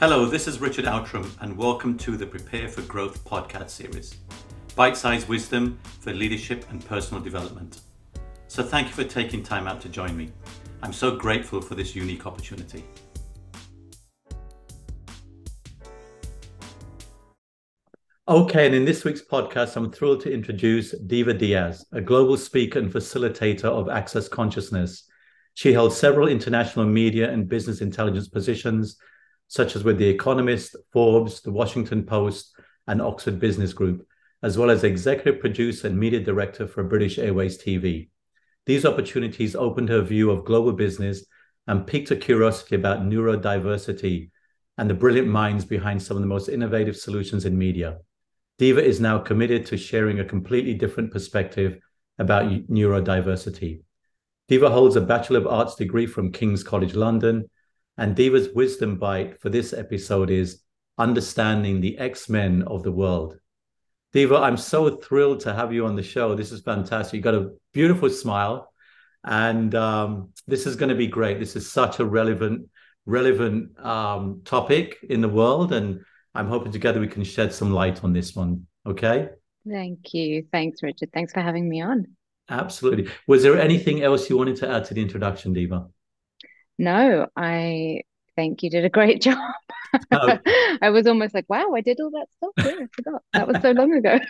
Hello, this is Richard Outram and welcome to the Prepare for Growth podcast series. Bite-sized wisdom for leadership and personal development. So thank you for taking time out to join me. I'm so grateful for this unique opportunity. Okay, and in this week's podcast, I'm thrilled to introduce Diva Diaz, a global speaker and facilitator of Access Consciousness. She held several international media and business intelligence positions such as with The Economist, Forbes, The Washington Post, and Oxford Business Group, as well as executive producer and media director for British Airways TV. These opportunities opened her view of global business and piqued her curiosity about neurodiversity and the brilliant minds behind some of the most innovative solutions in media. Diva is now committed to sharing a completely different perspective about neurodiversity. Diva holds a Bachelor of Arts degree from King's College London, and Diva's wisdom bite for this episode is understanding the X-Men of the world. Diva, I'm so thrilled to have you on the show. This is fantastic. You've got a beautiful smile, and this is going to be great. This is such a relevant topic in the world, and I'm hoping together we can shed some light on this one. Okay? Thank you. Thanks, Richard. Thanks for having me on. Absolutely. Was there anything else you wanted to add to the introduction, Diva? No, I think you did a great job. Oh. I was almost like, wow, I did all that stuff. Yeah, I forgot. That was so long ago.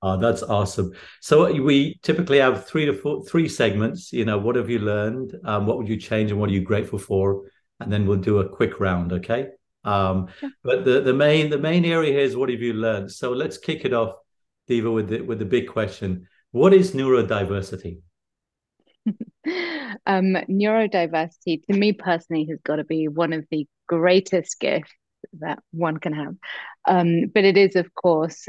Oh, that's awesome. So we typically have three segments. You know, what have you learned? What would you change? And what are you grateful for? And then we'll do a quick round, okay? Sure. But the main area here is what have you learned? So let's kick it off, Diva, with the big question. What is neurodiversity? Neurodiversity, to me personally, has got to be one of the greatest gifts that one can have. But it is, of course,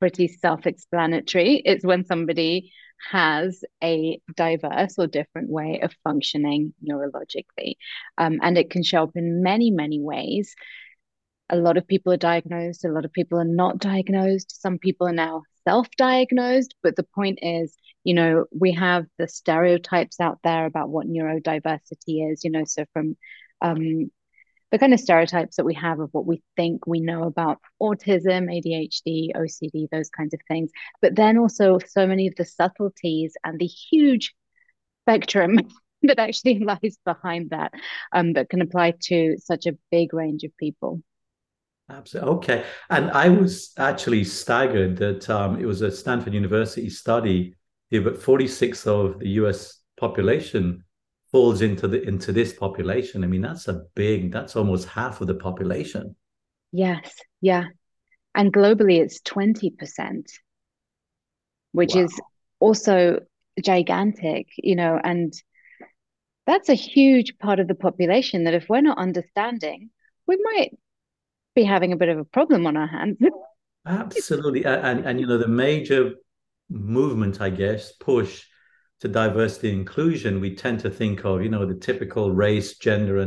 pretty self-explanatory. It's when somebody has a diverse or different way of functioning neurologically. And it can show up in many, many ways. A lot of people are diagnosed. A lot of people are not diagnosed. Some people are now self-diagnosed. But the point is, you know, we have the stereotypes out there about what neurodiversity is, you know, so from the kind of stereotypes that we have of what we think we know about autism, ADHD, OCD, those kinds of things. But then also so many of the subtleties and the huge spectrum that actually lies behind that, that can apply to such a big range of people. Absolutely. Okay. And I was actually staggered that it was a Stanford University study. Yeah, but 46% of the US population falls into this population. I mean, that's almost half of the population. Yes, yeah. And globally it's 20%, which is also gigantic, you know, and that's a huge part of the population that if we're not understanding, we might be having a bit of a problem on our hands. Absolutely. And you know, the major movement, I guess, push to diversity and inclusion, we tend to think of, you know, the typical race, gender,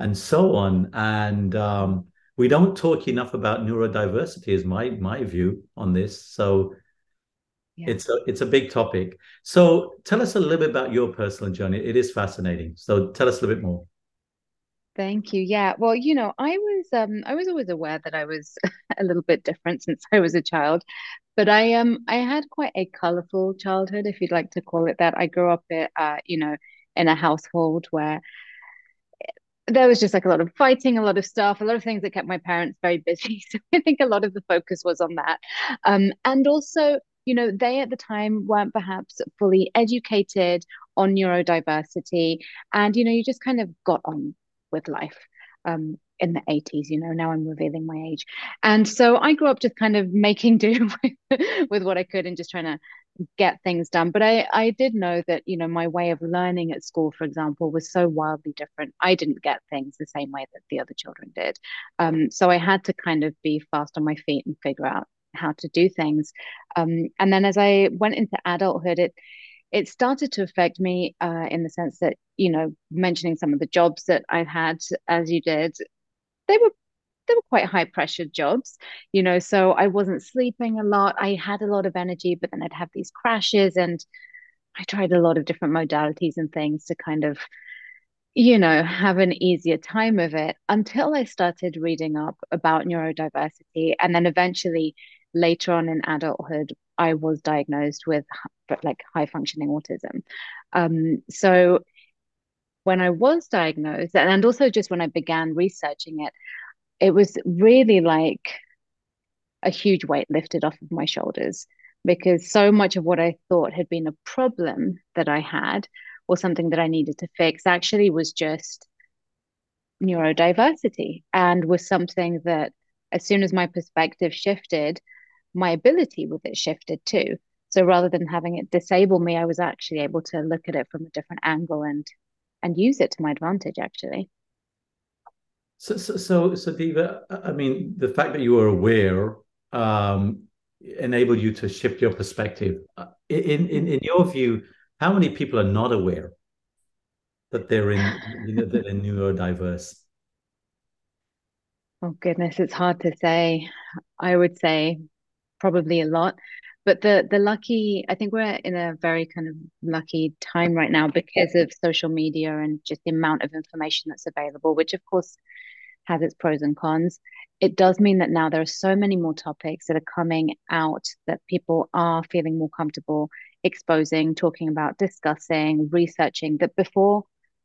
and so on. And we don't talk enough about neurodiversity is my view on this. So yeah, it's a big topic. So tell us a little bit about your personal journey. It is fascinating. So tell us a little bit more. Thank you. Yeah. Well, you know, I was always aware that I was a little bit different since I was a child, but I had quite a colorful childhood, if you'd like to call it that. I grew up, in a household where there was just like a lot of fighting, a lot of stuff, a lot of things that kept my parents very busy. So I think a lot of the focus was on that, and also, you know, they at the time weren't perhaps fully educated on neurodiversity, and you know, you just kind of got on with life in the 80s, you know, now I'm revealing my age. And so I grew up just kind of making do with what I could and just trying to get things done. But I did know that, you know, my way of learning at school, for example, was so wildly different. I didn't get things the same way that the other children did. So I had to kind of be fast on my feet and figure out how to do things. And then as I went into adulthood, it started to affect me in the sense that, you know, mentioning some of the jobs that I've had, as you did, they were quite high pressure jobs, you know, so I wasn't sleeping a lot. I had a lot of energy, but then I'd have these crashes, and I tried a lot of different modalities and things to kind of have an easier time of it, until I started reading up about neurodiversity. And then eventually later on in adulthood, I was diagnosed with high functioning autism. So when I was diagnosed, and also just when I began researching it, it was really like a huge weight lifted off of my shoulders, because so much of what I thought had been a problem that I had or something that I needed to fix actually was just neurodiversity, and was something that as soon as my perspective shifted, my ability with it shifted too. So rather than having it disable me, I was actually able to look at it from a different angle and use it to my advantage, actually. So Diva, I mean, the fact that you were aware enabled you to shift your perspective. In your view, how many people are not aware that they're that they're neurodiverse? Oh goodness, it's hard to say. I would say probably a lot, but the lucky, I think we're in a very kind of lucky time right now because of social media and just the amount of information that's available, which of course has its pros and cons. It does mean that now there are so many more topics that are coming out that people are feeling more comfortable exposing, talking about, discussing, researching, that before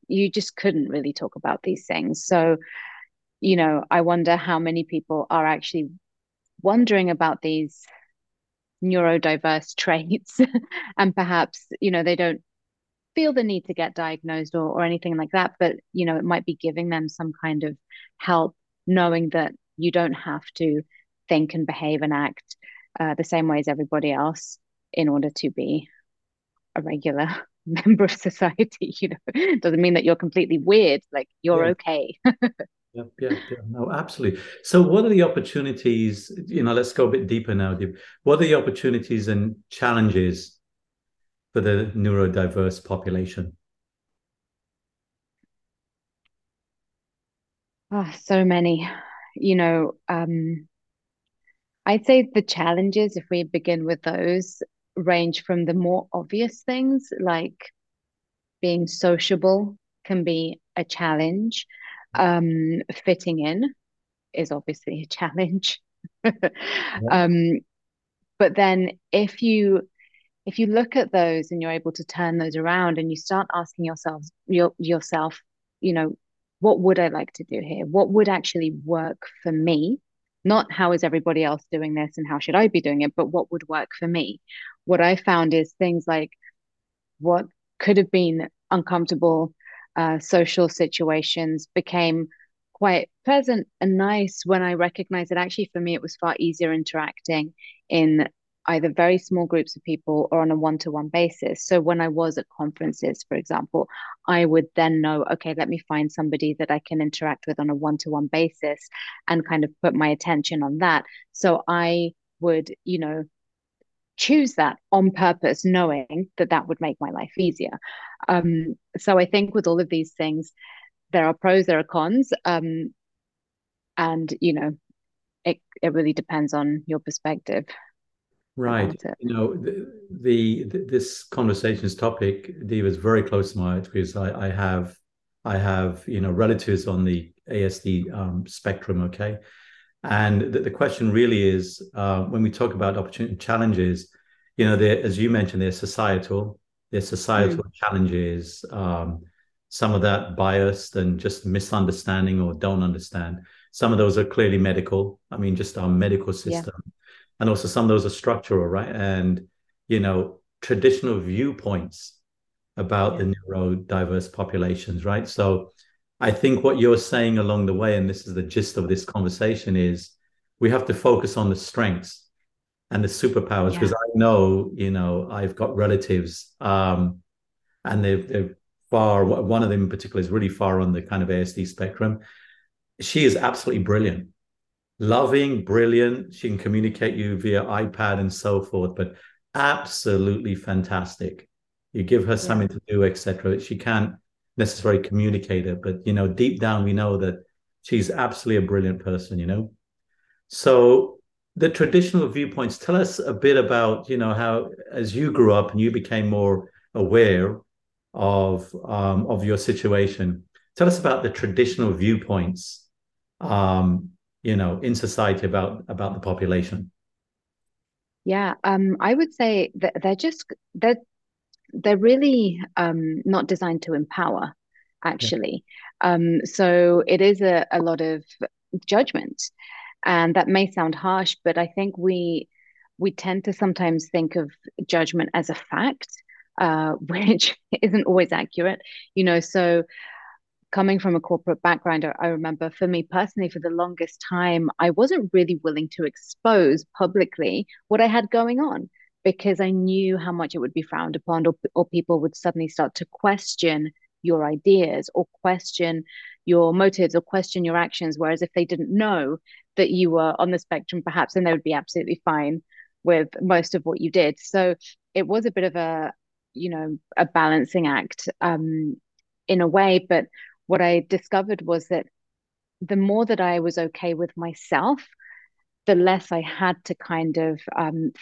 you just couldn't really talk about these things. So, I wonder how many people are actually wondering about these neurodiverse traits and perhaps, they don't feel the need to get diagnosed or anything like that, but, it might be giving them some kind of help, knowing that you don't have to think and behave and act the same way as everybody else in order to be a regular member of society. It doesn't mean that you're completely weird, you're okay. Yeah. No, absolutely. So what are the opportunities, let's go a bit deeper now, Diva. What are the opportunities and challenges for the neurodiverse population? Oh, so many, I'd say the challenges, if we begin with those, range from the more obvious things, like being sociable can be a challenge. Fitting in is obviously a challenge. But then if you look at those and you're able to turn those around and you start asking yourself, what would I like to do here? What would actually work for me? Not how is everybody else doing this and how should I be doing it, but what would work for me? What I found is things like what could have been uncomfortable social situations became quite pleasant and nice when I recognized that actually for me it was far easier interacting in either very small groups of people or on a one-to-one basis. So when I was at conferences, for example, I would then know, okay, let me find somebody that I can interact with on a one-to-one basis and kind of put my attention on that. So I would, choose that on purpose, knowing that would make my life easier. So I think with all of these things, there are pros, there are cons. And, it really depends on your perspective. Right. This conversation's topic, Diva, is very close to my heart because I have, relatives on the ASD spectrum. Okay. And the question really is, when we talk about opportunity challenges, as you mentioned, there's societal challenges, some of that biased and just misunderstanding or don't understand. Some of those are clearly medical. I mean, just our medical system. Yeah. And also some of those are structural, right? And, traditional viewpoints about the neurodiverse populations, right? So I think what you're saying along the way, and this is the gist of this conversation, is we have to focus on the strengths and the superpowers, because I know, I've got relatives and they're far, one of them in particular is really far on the kind of ASD spectrum. She is absolutely brilliant. Loving, brilliant. She can communicate you via iPad and so forth, but absolutely fantastic. You give her something to do, etc. She can't necessarily communicate it, but deep down we know that she's absolutely a brilliant person. So the traditional viewpoints. Tell us a bit about how, as you grew up and you became more aware of your situation, Tell us about the traditional viewpoints, in society about the population. Yeah, I would say that they're really not designed to empower, actually. Okay. So it is a lot of judgment, and that may sound harsh, but I think we tend to sometimes think of judgment as a fact, which isn't always accurate, so coming from a corporate background, I remember for me personally, for the longest time, I wasn't really willing to expose publicly what I had going on because I knew how much it would be frowned upon, or people would suddenly start to question your ideas or question your motives or question your actions. Whereas if they didn't know that you were on the spectrum, perhaps, then they would be absolutely fine with most of what you did. So it was a bit of a balancing act in a way. But what I discovered was that the more that I was okay with myself, the less I had to kind of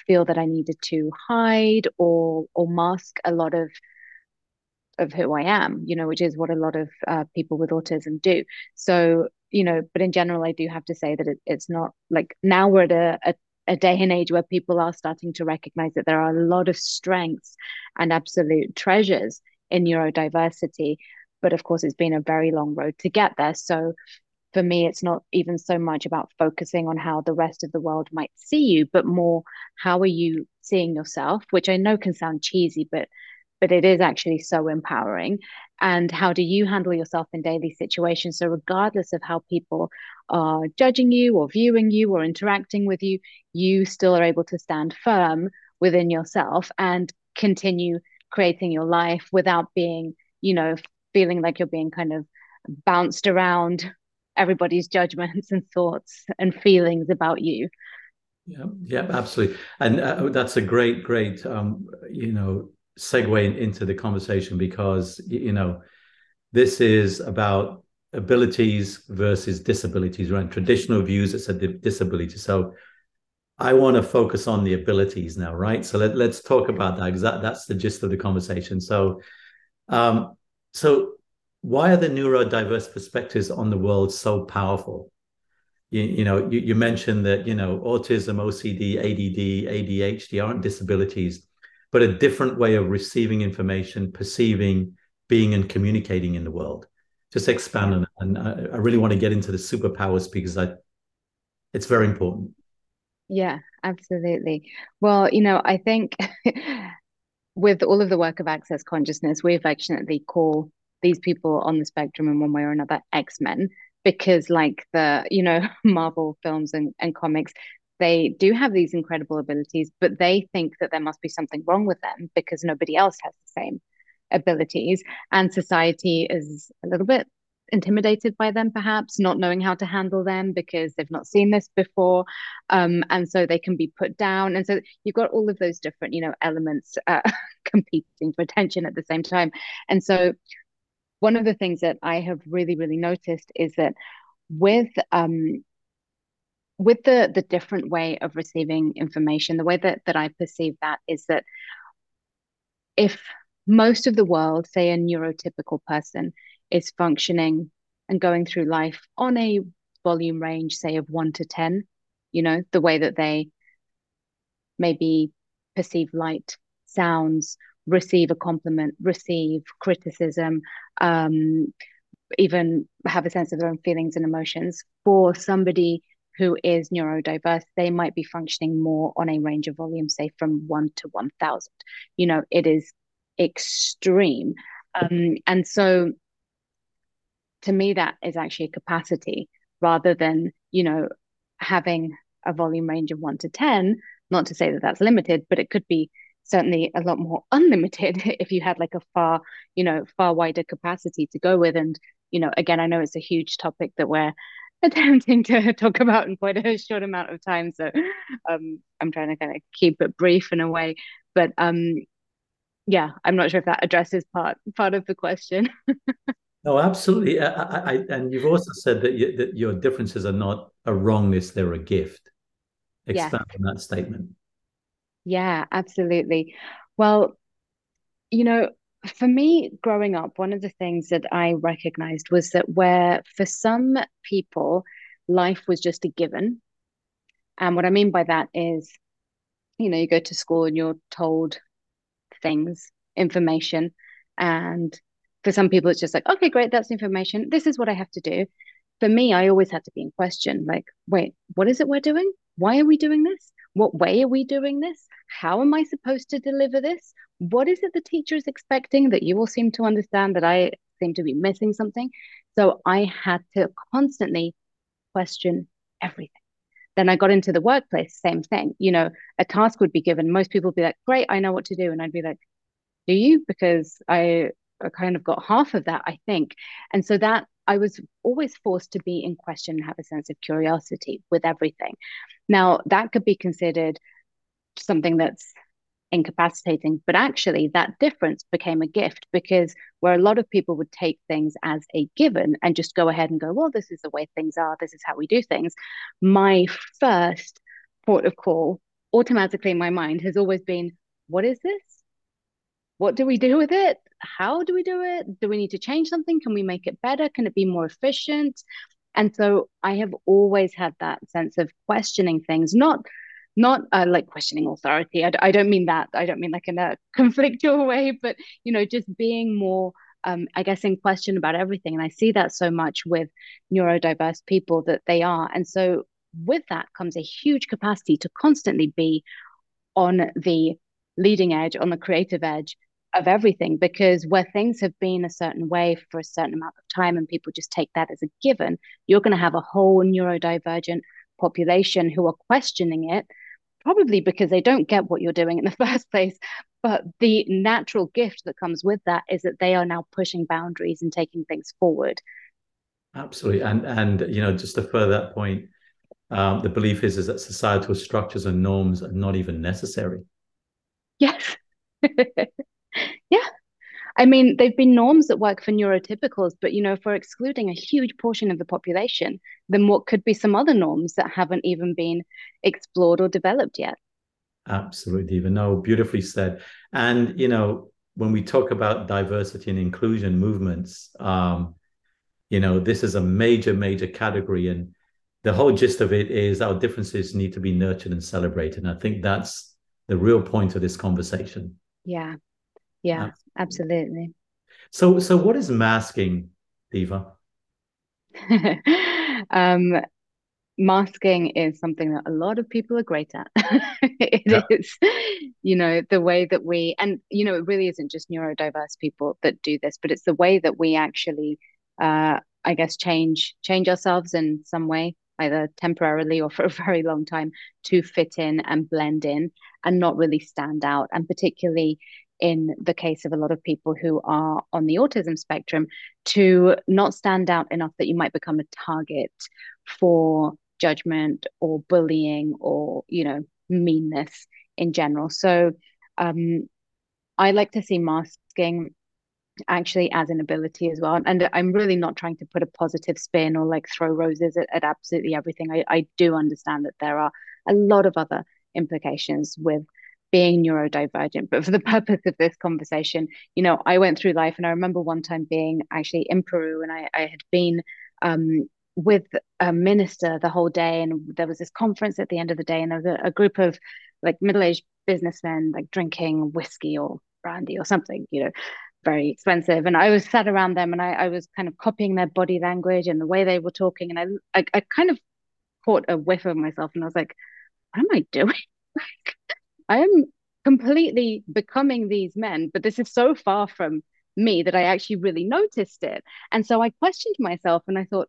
feel that I needed to hide or mask a lot of who I am, which is what a lot of people with autism do. So, but in general, I do have to say that it's not like now we're at a day and age where people are starting to recognize that there are a lot of strengths and absolute treasures in neurodiversity. But of course, it's been a very long road to get there. So for me, it's not even so much about focusing on how the rest of the world might see you, but more how are you seeing yourself, which I know can sound cheesy, but it is actually so empowering. And how do you handle yourself in daily situations? So regardless of how people are judging you or viewing you or interacting with you, you still are able to stand firm within yourself and continue creating your life without being, feeling like you're being kind of bounced around everybody's judgments and thoughts and feelings about you. Yeah, absolutely. And that's a great, segue into the conversation, because this is about abilities versus disabilities, right? Traditional views, it's a disability. So I want to focus on the abilities now, right? So let's talk about that, because that's the gist of the conversation. So so why are the neurodiverse perspectives on the world so powerful? You mentioned that autism, OCD, ADD, ADHD aren't disabilities, but a different way of receiving information, perceiving, being, and communicating in the world. Just expand on that. And I really want to get into the superpowers, because it's very important. Yeah, absolutely. Well, I think with all of the work of Access Consciousness, we affectionately call these people on the spectrum in one way or another X-Men, because like the, Marvel films and comics, they do have these incredible abilities, but they think that there must be something wrong with them because nobody else has the same abilities. And society is a little bit intimidated by them, perhaps, not knowing how to handle them because they've not seen this before. And so they can be put down. And so you've got all of those different, elements competing for attention at the same time. And so one of the things that I have really, really noticed is that with the different way of receiving information, the way that I perceive that is that if most of the world, say a neurotypical person, is functioning and going through life on a volume range, say of 1 to 10, the way that they maybe perceive light, sounds, receive a compliment, receive criticism, even have a sense of their own feelings and emotions, for somebody who is neurodiverse, they might be functioning more on a range of volume, say from 1 to 1,000. It is extreme. And so to me, that is actually a capacity rather than, having a volume range of 1 to 10, not to say that that's limited, but it could be certainly a lot more unlimited if you had like a far wider capacity to go with. And, again, I know it's a huge topic that we're attempting to talk about in quite a short amount of time, so I'm trying to kind of keep it brief in a way, but yeah, I'm not sure if that addresses part of the question. No, absolutely. And you've also said that, that your differences are not a wrongness, they're a gift. Expand on that statement. Yeah, absolutely. Well, For me, growing up, one of the things that I recognized was that where for some people, life was just a given. And what I mean by that is, you know, you go to school and you're told things, information. And for some people, it's just like, okay, great, that's information. This is what I have to do. For me, I always had to be in question, like, wait, what is it we're doing? Why are we doing this? What way are we doing this? How am I supposed to deliver this? What is it the teacher is expecting that you all seem to understand that I seem to be missing something? So I had to constantly question everything. Then I got into the workplace, same thing. You know, a task would be given. Most people would be like, great, I know what to do. And I'd be like, do you? Because I kind of got half of that, I think. And so that I was always forced to be in question and have a sense of curiosity with everything. Now, that could be considered something that's incapacitating, but actually that difference became a gift, because where a lot of people would take things as a given and just go ahead and go, well, this is the way things are, this is how we do things. My first port of call automatically in my mind has always been, what is this? What do we do with it? How do we do it? Do we need to change something? Can we make it better? Can it be more efficient? And so I have always had that sense of questioning things, not like questioning authority. I don't mean that. I don't mean like in a conflictual way, but, you know, just being more, I guess, in question about everything. And I see that so much with neurodiverse people that they are. And so with that comes a huge capacity to constantly be on the leading edge, on the creative edge of everything, because where things have been a certain way for a certain amount of time and people just take that as a given, you're going to have a whole neurodivergent population who are questioning it, probably because they don't get what you're doing in the first place. But the natural gift that comes with that is that they are now pushing boundaries and taking things forward. Absolutely. And you know, just to further that point, the belief is that societal structures and norms are not even necessary. Yes. Yeah. I mean, they've been norms that work for neurotypicals, but, you know, if we're excluding a huge portion of the population, then what could be some other norms that haven't even been explored or developed yet? Absolutely, Diva. No, beautifully said. And, you know, when we talk about diversity and inclusion movements, you know, this is a major, major category. And the whole gist of it is our differences need to be nurtured and celebrated. And I think that's the real point of this conversation. Yeah. Yeah, absolutely. So what is masking, Diva? Masking is something that a lot of people are great at. It is, you know, the way that we, and, you know, it really isn't just neurodiverse people that do this, but it's the way that we actually, I guess, change ourselves in some way, either temporarily or for a very long time, to fit in and blend in and not really stand out. And particularly in the case of a lot of people who are on the autism spectrum, to not stand out enough that you might become a target for judgment or bullying or, you know, meanness in general. So I like to see masking actually as an ability as well. And I'm really not trying to put a positive spin or like throw roses at absolutely everything. I do understand that there are a lot of other implications with being neurodivergent, but for the purpose of this conversation, you know, I went through life, and I remember one time being actually in Peru, and I had been with a minister the whole day, and there was this conference at the end of the day, and there was a group of like middle-aged businessmen like drinking whiskey or brandy or something, you know, very expensive. And I was sat around them, and I was kind of copying their body language and the way they were talking, and I kind of caught a whiff of myself, and I was like, what am I doing? Like, I am completely becoming these men, but this is so far from me that I actually really noticed it. And so I questioned myself and I thought,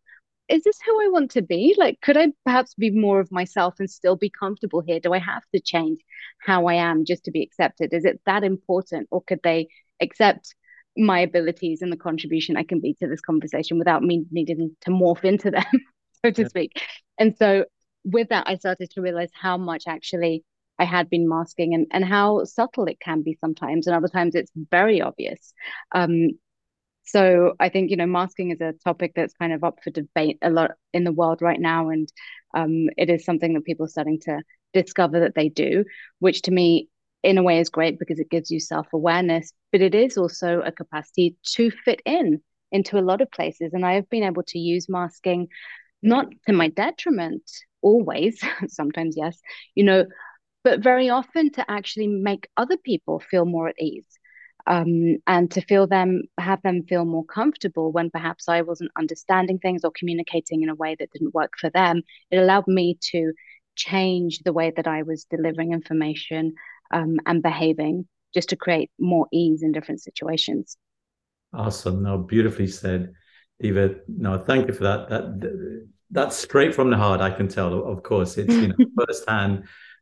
is this who I want to be? Like, could I perhaps be more of myself and still be comfortable here? Do I have to change how I am just to be accepted? Is it that important? Or could they accept my abilities and the contribution I can be to this conversation without me needing to morph into them, so to speak? And so with that, I started to realize how much actually I had been masking, and how subtle it can be sometimes, and other times it's very obvious. So I think, you know, masking is a topic that's kind of up for debate a lot in the world right now, and it is something that people are starting to discover that they do, which to me in a way is great because it gives you self-awareness, but but it is also a capacity to fit in into a lot of places. And I have been able to use masking, not to my detriment always, sometimes yes, you know, but very often to actually make other people feel more at ease. And to feel them, have them feel more comfortable when perhaps I wasn't understanding things or communicating in a way that didn't work for them. It allowed me to change the way that I was delivering information and behaving, just to create more ease in different situations. Awesome. No, beautifully said, Diva. No, thank you for that. That's straight from the heart, I can tell. Of course, it's, you know,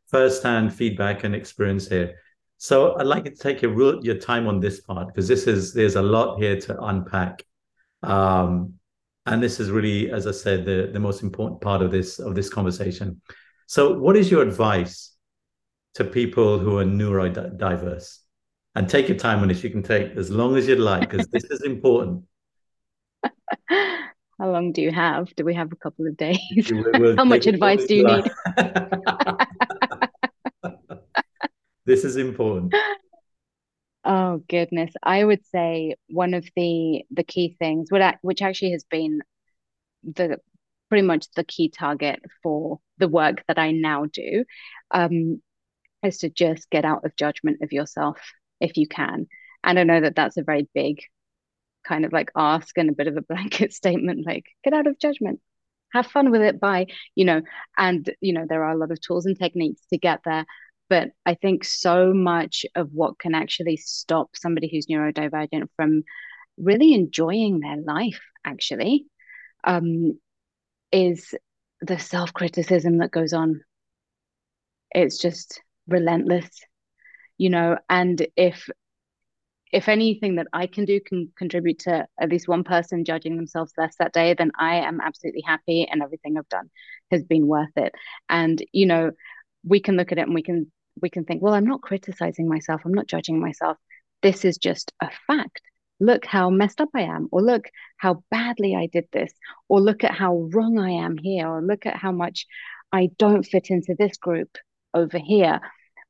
first-hand feedback and experience here. So I'd like you to take your time on this part, because there's a lot here to unpack, and this is really, as I said, the most important part of this conversation. So, what is your advice to people who are neurodiverse? And take your time on this; you can take as long as you'd like, because this is important. How long do you have? Do we have a couple of days? How much advice do you need? This is important. Oh, goodness. I would say one of the key things, which actually has been pretty much the key target for the work that I now do, is to just get out of judgment of yourself if you can. And I know that that's a very big kind of like ask and a bit of a blanket statement, like get out of judgment, have fun with it, bye, you know. And, you know, there are a lot of tools and techniques to get there. But I think so much of what can actually stop somebody who's neurodivergent from really enjoying their life, actually, is the self-criticism that goes on. It's just relentless, you know, and if anything that I can do can contribute to at least one person judging themselves less that day, then I am absolutely happy and everything I've done has been worth it. And, you know, we can look at it and we can think, well, I'm not criticizing myself. I'm not judging myself. This is just a fact. Look how messed up I am, or look how badly I did this, or look at how wrong I am here, or look at how much I don't fit into this group over here,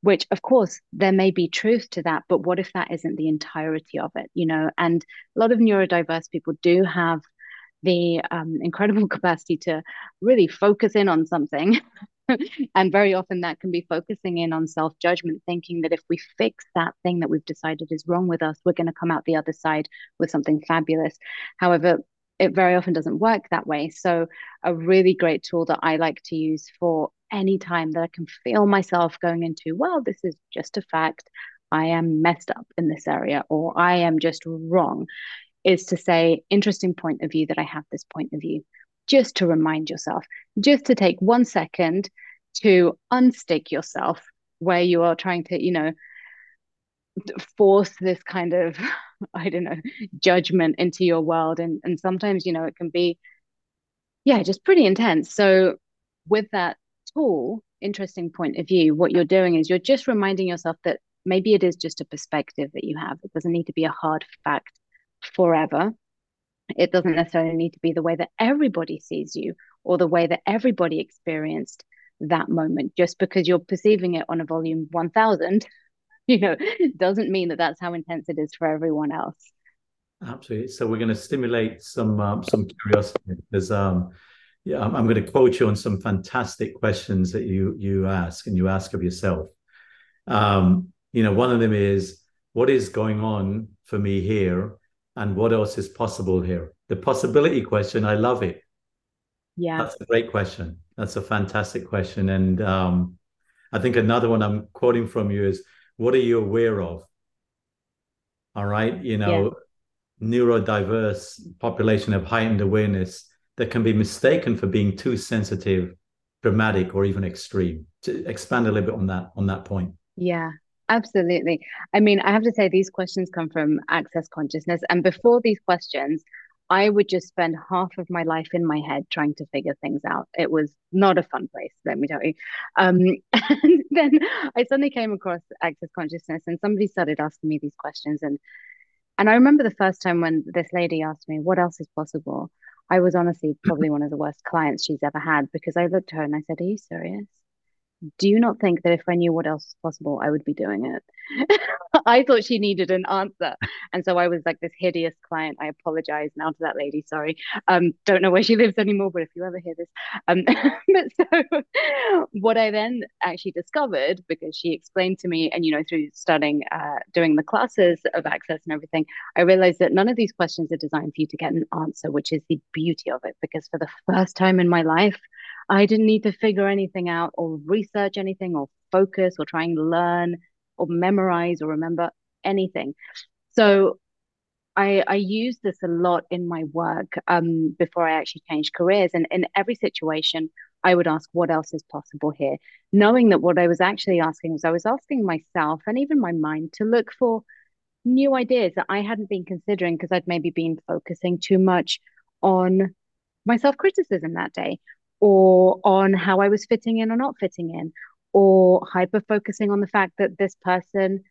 which of course there may be truth to that, but what if that isn't the entirety of it, you know? And a lot of neurodiverse people do have the incredible capacity to really focus in on something. And very often that can be focusing in on self-judgment, thinking that if we fix that thing that we've decided is wrong with us, we're going to come out the other side with something fabulous. However, it very often doesn't work that way. So a really great tool that I like to use for any time that I can feel myself going into, well, this is just a fact, I am messed up in this area, or I am just wrong, is to say, interesting point of view that I have this point of view. Just to remind yourself, just to take 1 second to unstick yourself where you are trying to, you know, force this kind of, I don't know, judgment into your world. And sometimes, you know, it can be, yeah, just pretty intense. So with that tool, interesting point of view, what you're doing is you're just reminding yourself that maybe it is just a perspective that you have. It doesn't need to be a hard fact forever. It doesn't necessarily need to be the way that everybody sees you or the way that everybody experienced that moment. Just because you're perceiving it on a volume 1000, you know, doesn't mean that that's how intense it is for everyone else. Absolutely. So we're going to stimulate some curiosity, because yeah, I'm going to quote you on some fantastic questions that you ask, and you ask of yourself. You know, one of them is, what is going on for me here? And what else is possible here? The possibility question, I love it. Yeah. That's a great question. That's a fantastic question. And I think another one I'm quoting from you is, what are you aware of? All right. You know, neurodiverse population have heightened awareness that can be mistaken for being too sensitive, dramatic, or even extreme. To expand a little bit on that point. Yeah. Absolutely. I mean, I have to say these questions come from Access Consciousness. And before these questions, I would just spend half of my life in my head trying to figure things out. It was not a fun place, let me tell you. And then I suddenly came across Access Consciousness, and somebody started asking me these questions. And I remember the first time when this lady asked me, what else is possible? I was honestly probably one of the worst clients she's ever had, because I looked at her and I said, are you serious? do you not think that if I knew what else was possible, I would be doing it? I thought she needed an answer. And so I was like this hideous client. I apologize now to that lady. Sorry. Don't know where she lives anymore, but if you ever hear this. But so what I then actually discovered, because she explained to me, and, you know, through studying, doing the classes of Access and everything, I realized that none of these questions are designed for you to get an answer, which is the beauty of it. Because for the first time in my life, I didn't need to figure anything out or research anything or focus or try and learn or memorize or remember anything. So I use this a lot in my work before I actually changed careers. And in every situation, I would ask, what else is possible here? Knowing that what I was actually asking was, I was asking myself and even my mind to look for new ideas that I hadn't been considering, because I'd maybe been focusing too much on my self-criticism that day, or on how I was fitting in or not fitting in, or hyper-focusing on the fact that this person,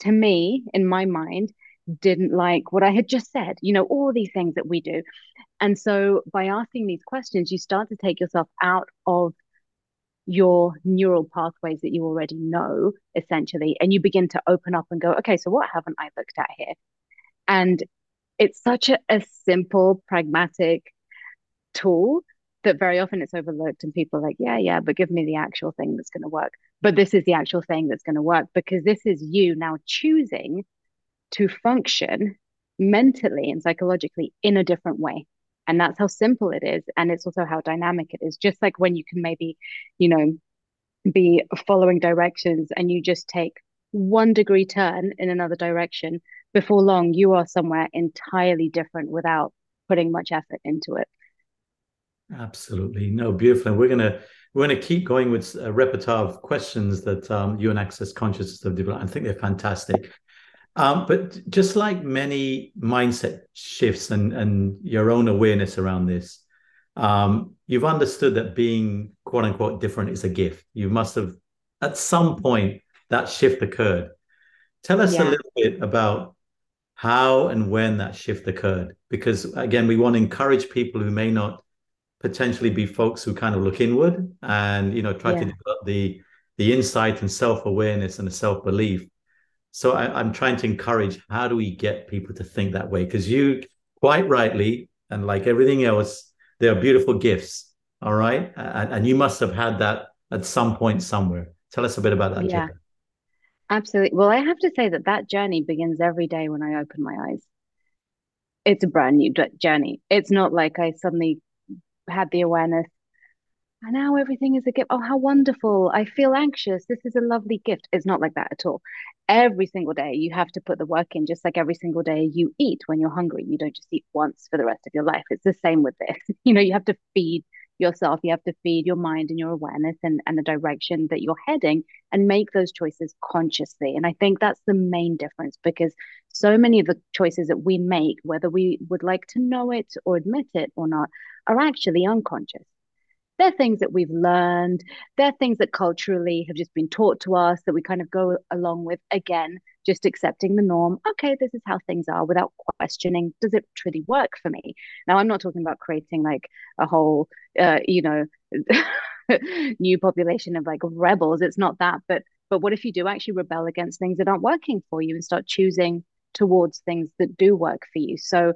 to me, in my mind, didn't like what I had just said, you know, all these things that we do. And so by asking these questions, you start to take yourself out of your neural pathways that you already know, essentially, and you begin to open up and go, okay, so what haven't I looked at here? And it's such a simple, pragmatic tool that very often it's overlooked, and people are like, yeah, but give me the actual thing that's going to work. But this is the actual thing that's going to work, because this is you now choosing to function mentally and psychologically in a different way. And that's how simple it is. And it's also how dynamic it is. Just like when you can maybe, you know, be following directions and you just take one degree turn in another direction, before long, you are somewhere entirely different without putting much effort into it. Absolutely. No, beautiful. And we're going to keep going with a repertoire of questions that you and Access Consciousness have developed. I think they're fantastic. But just like many mindset shifts and your own awareness around this, you've understood that being quote unquote different is a gift. You must have, at some point, that shift occurred. Tell us a little bit about how and when that shift occurred, because again, we want to encourage people who may not potentially be folks who kind of look inward and, you know, try to develop the insight and self-awareness and the self-belief. So I'm trying to encourage, how do we get people to think that way? Because you quite rightly, and like everything else, they are beautiful gifts. All right. And you must have had that at some point somewhere. Tell us a bit about that. Yeah, Jennifer. Absolutely. Well, I have to say that journey begins every day when I open my eyes. It's a brand new journey. It's not like I suddenly had the awareness and now everything is a gift. Oh, how wonderful. I feel anxious. This is a lovely gift. It's not like that at all. Every single day you have to put the work in, just like every single day you eat when you're hungry. You don't just eat once for the rest of your life. It's the same with this. You know, you have to feed yourself. You have to feed your mind and your awareness and the direction that you're heading, and make those choices consciously. And I think that's the main difference, because so many of the choices that we make, whether we would like to know it or admit it or not, are actually unconscious. They're things that we've learned. They're things that culturally have just been taught to us, that we kind of go along with, again, just accepting the norm. Okay, this is how things are, without questioning, does it truly work for me? Now, I'm not talking about creating like a whole, you know, new population of like rebels. It's not that. But what if you do actually rebel against things that aren't working for you and start choosing towards things that do work for you? So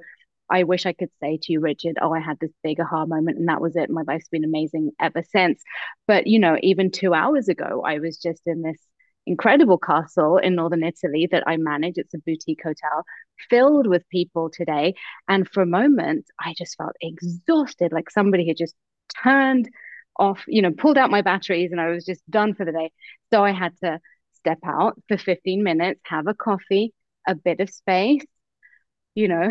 I wish I could say to you, Richard, oh, I had this big aha moment and that was it. My life's been amazing ever since. But, you know, even 2 hours ago, I was just in this incredible castle in northern Italy that I manage. It's a boutique hotel filled with people today. And for a moment, I just felt exhausted, like somebody had just turned off, you know, pulled out my batteries, and I was just done for the day. So I had to step out for 15 minutes, have a coffee, a bit of space, you know,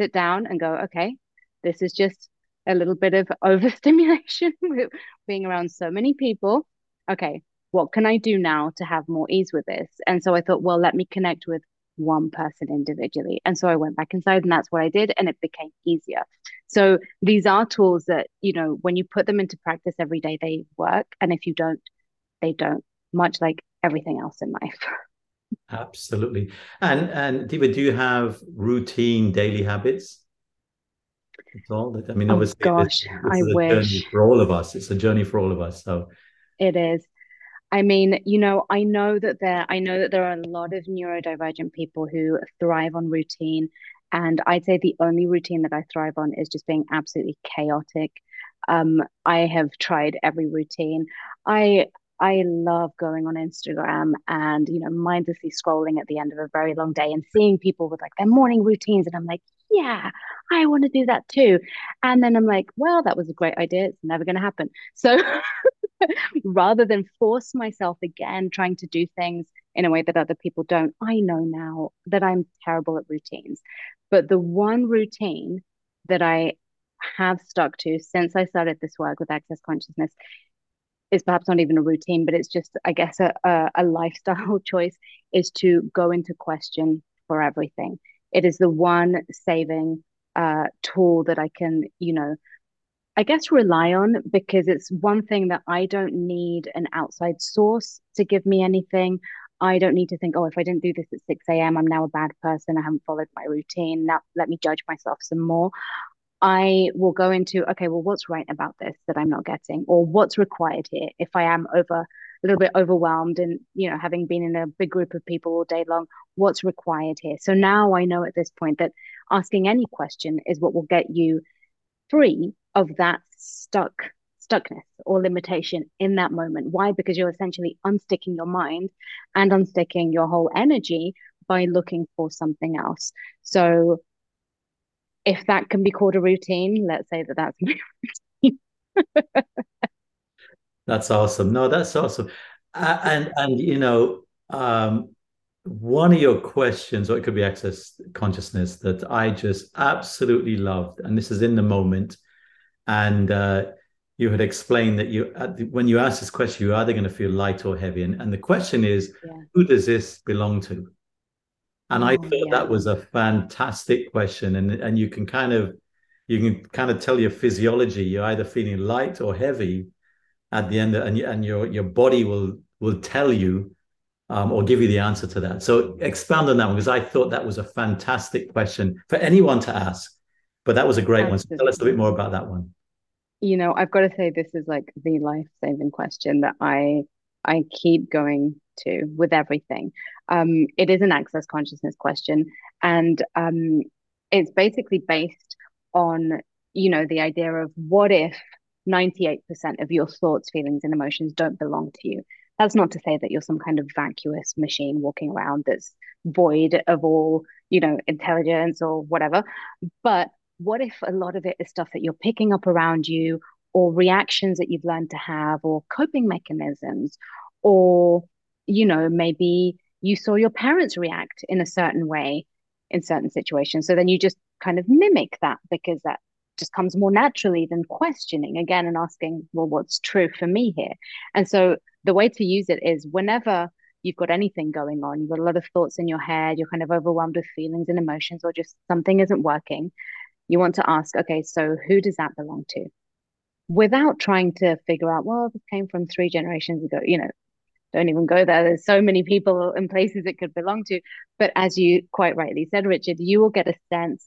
sit down and go, okay, this is just a little bit of overstimulation with being around so many people. Okay, what can I do now to have more ease with this? And so I thought, well, let me connect with one person individually. And so I went back inside, and that's what I did. And it became easier. So these are tools that, you know, when you put them into practice every day, they work. And if you don't, they don't, much like everything else in life. Absolutely. And Diva, do you have routine daily habits at all? I mean, obviously, this is a journey for all of us. So it is. I mean, you know, I know that there are a lot of neurodivergent people who thrive on routine. And I'd say the only routine that I thrive on is just being absolutely chaotic. I have tried every routine. I love going on Instagram and, you know, mindlessly scrolling at the end of a very long day and seeing people with like their morning routines. And I'm like, yeah, I want to do that too. And then I'm like, well, that was a great idea. It's never going to happen. So rather than force myself again, trying to do things in a way that other people don't, I know now that I'm terrible at routines. But the one routine that I have stuck to since I started this work with Access Consciousness is perhaps not even a routine, but it's just, I guess, a lifestyle choice, is to go into question for everything. It is the one saving tool that I can, you know, I guess rely on, because it's one thing that I don't need an outside source to give me anything. I don't need to think, oh, if I didn't do this at 6 a.m., I'm now a bad person. I haven't followed my routine. Now let me judge myself some more. I will go into, okay, well, what's right about this that I'm not getting, or what's required here? If I am a little bit overwhelmed and, you know, having been in a big group of people all day long, what's required here? So now I know at this point that asking any question is what will get you free of that stuckness or limitation in that moment. Why? Because you're essentially unsticking your mind and unsticking your whole energy by looking for something else. So if that can be called a routine, let's say that that's my routine. That's awesome. No, that's awesome. And you know, one of your questions, or it could be Access Consciousness, that I just absolutely loved, and this is in the moment, and you had explained that you, when you ask this question, you're either going to feel light or heavy. And the question is, who does this belong to? And I thought that was a fantastic question. And you can kind of tell your physiology, you're either feeling light or heavy at the end, and your body will tell you or give you the answer to that. So expand on that one, because I thought that was a fantastic question for anyone to ask, but that was a great one. So tell us a bit more about that one. You know, I've got to say, this is like the life-saving question that I keep going to with everything. It is an Access Consciousness question, and it's basically based on, you know, the idea of, what if 98% of your thoughts, feelings and emotions don't belong to you? That's not to say that you're some kind of vacuous machine walking around that's void of all, you know, intelligence or whatever. But what if a lot of it is stuff that you're picking up around you, or reactions that you've learned to have, or coping mechanisms, or, you know, maybe you saw your parents react in a certain way in certain situations. So then you just kind of mimic that, because that just comes more naturally than questioning again and asking, well, what's true for me here? And so the way to use it is, whenever you've got anything going on, you've got a lot of thoughts in your head, you're kind of overwhelmed with feelings and emotions, or just something isn't working, you want to ask, okay, so who does that belong to? Without trying to figure out, well, this came from 3 generations ago, you know, don't even go there. There's so many people and places it could belong to. But as you quite rightly said, Richard, you will get a sense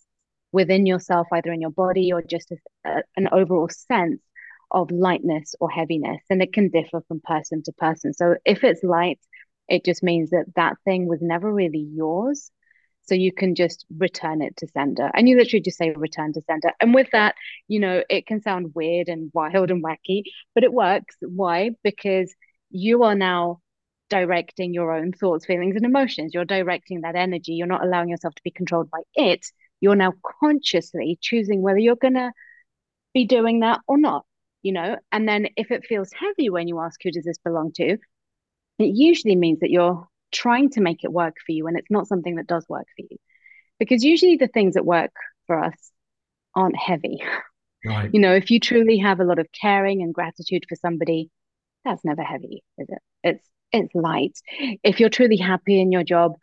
within yourself, either in your body or just an overall sense of lightness or heaviness. And it can differ from person to person. So if it's light, it just means that that thing was never really yours. So you can just return it to sender. And you literally just say return to sender. And with that, you know, it can sound weird and wild and wacky, but it works. Why? Because you are now directing your own thoughts, feelings, and emotions. You're directing that energy. You're not allowing yourself to be controlled by it. You're now consciously choosing whether you're going to be doing that or not, you know? And then if it feels heavy when you ask, who does this belong to? It usually means that you're trying to make it work for you, and it's not something that does work for you. Because usually the things that work for us aren't heavy. Right. You know, if you truly have a lot of caring and gratitude for somebody, that's never heavy, is it? It's light. If you're truly happy in your job,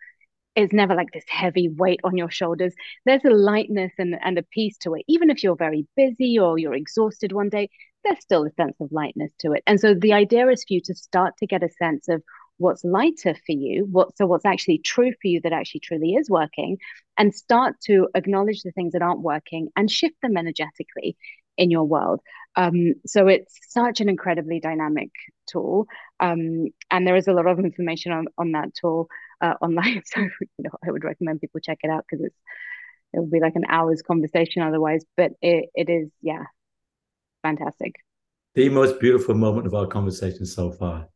it's never like this heavy weight on your shoulders. There's a lightness and a peace to it. Even if you're very busy or you're exhausted one day, there's still a sense of lightness to it. And so the idea is for you to start to get a sense of what's lighter for you, what's actually true for you, that actually truly is working, and start to acknowledge the things that aren't working and shift them energetically in your world. So it's such an incredibly dynamic tool. And there is a lot of information on that tool online. So, I would recommend people check it out, because it would be like an hour's conversation otherwise. But it is, yeah, fantastic. The most beautiful moment of our conversation so far,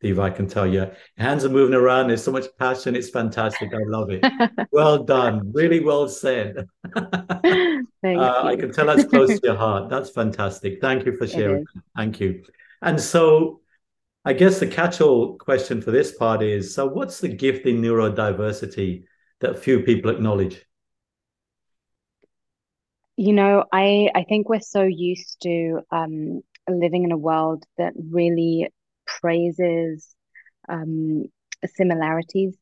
Diva, I can tell you. Hands are moving around. There's so much passion. It's fantastic. I love it. Well done. Really well said. I can tell that's close to your heart. That's fantastic. Thank you for sharing. Thank you. And so I guess the catch-all question for this part is, so what's the gift in neurodiversity that few people acknowledge? I think we're so used to living in a world that really praises similarities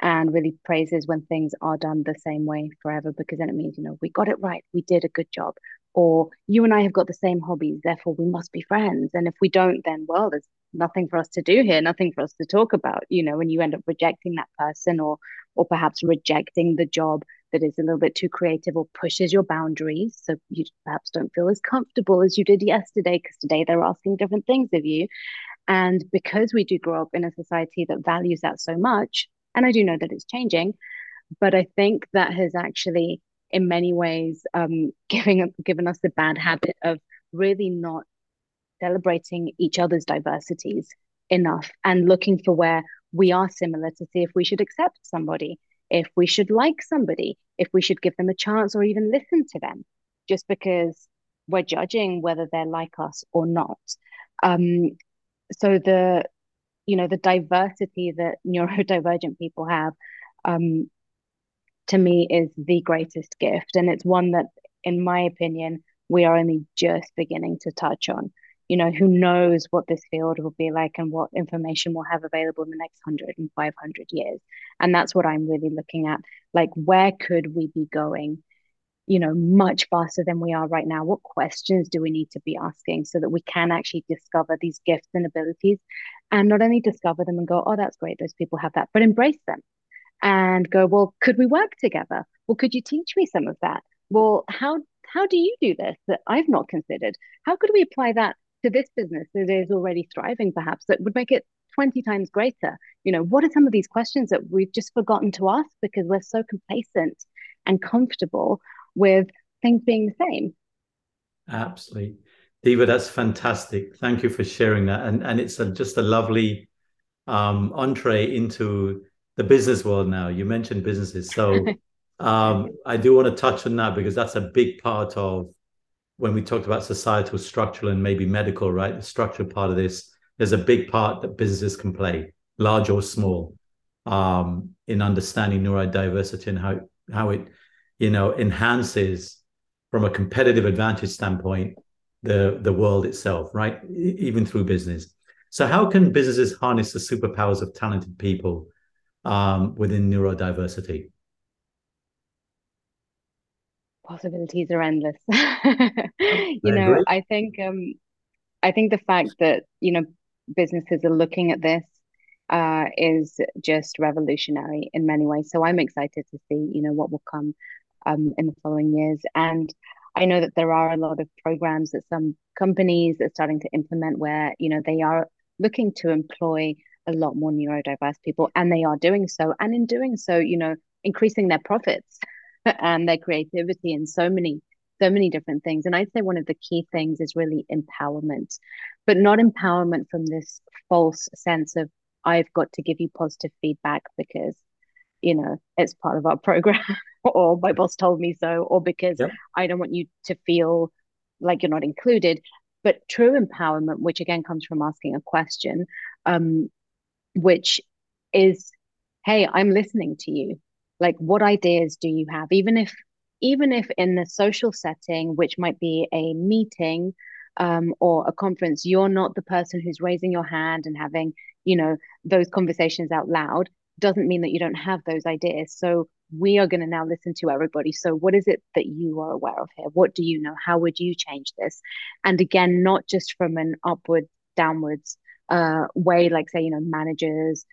and really praises when things are done the same way forever, because then it means, we got it right, we did a good job, or you and I have got the same hobbies, therefore we must be friends. And if we don't, then, well, there's nothing for us to do here, nothing for us to talk about, and you end up rejecting that person or perhaps rejecting the job that is a little bit too creative or pushes your boundaries. So you perhaps don't feel as comfortable as you did yesterday, because today they're asking different things of you. And because we do grow up in a society that values that so much, and I do know that it's changing, but I think that has actually in many ways given us the bad habit of really not celebrating each other's diversities enough and looking for where we are similar to see if we should accept somebody, if we should like somebody, if we should give them a chance or even listen to them, just because we're judging whether they're like us or not. So the diversity that neurodivergent people have, to me, is the greatest gift. And it's one that, in my opinion, we are only just beginning to touch on. Who knows what this field will be like and what information we'll have available in the next 100 and 500 years. And that's what I'm really looking at. Like, where could we be going, much faster than we are right now? What questions do we need to be asking so that we can actually discover these gifts and abilities, and not only discover them and go, oh, that's great, those people have that, but embrace them and go, well, could we work together? Well, could you teach me some of that? Well, how do you do this that I've not considered? How could we apply that to this business that is already thriving, perhaps, that would make it 20 times greater? What are some of these questions that we've just forgotten to ask because we're so complacent and comfortable with things being the same? Absolutely. Diva, that's fantastic. Thank you for sharing that. And it's just a lovely entree into the business world now. You mentioned businesses. So I do want to touch on that, because that's a big part of when we talked about societal, structural, and maybe medical, right? The structural part of this, there's a big part that businesses can play, large or small, in understanding neurodiversity and how it, enhances, from a competitive advantage standpoint, the world itself, right? Even through business. So how can businesses harness the superpowers of talented people within neurodiversity? Possibilities are endless. I think the fact that businesses are looking at this is just revolutionary in many ways. So I'm excited to see what will come in the following years. And I know that there are a lot of programs that some companies are starting to implement where they are looking to employ a lot more neurodiverse people, and they are doing so, and in doing so increasing their profits and their creativity and so many different things. And I'd say one of the key things is really empowerment, but not empowerment from this false sense of, I've got to give you positive feedback because, it's part of our program, or my boss told me so, or because I don't want you to feel like you're not included. But true empowerment, which again comes from asking a question, which is, hey, I'm listening to you. Like, what ideas do you have? Even if in a social setting, which might be a meeting or a conference, you're not the person who's raising your hand and having, those conversations out loud, doesn't mean that you don't have those ideas. So we are going to now listen to everybody. So what is it that you are aware of here? What do you know? How would you change this? And again, not just from an upward, downwards way, like, say, managers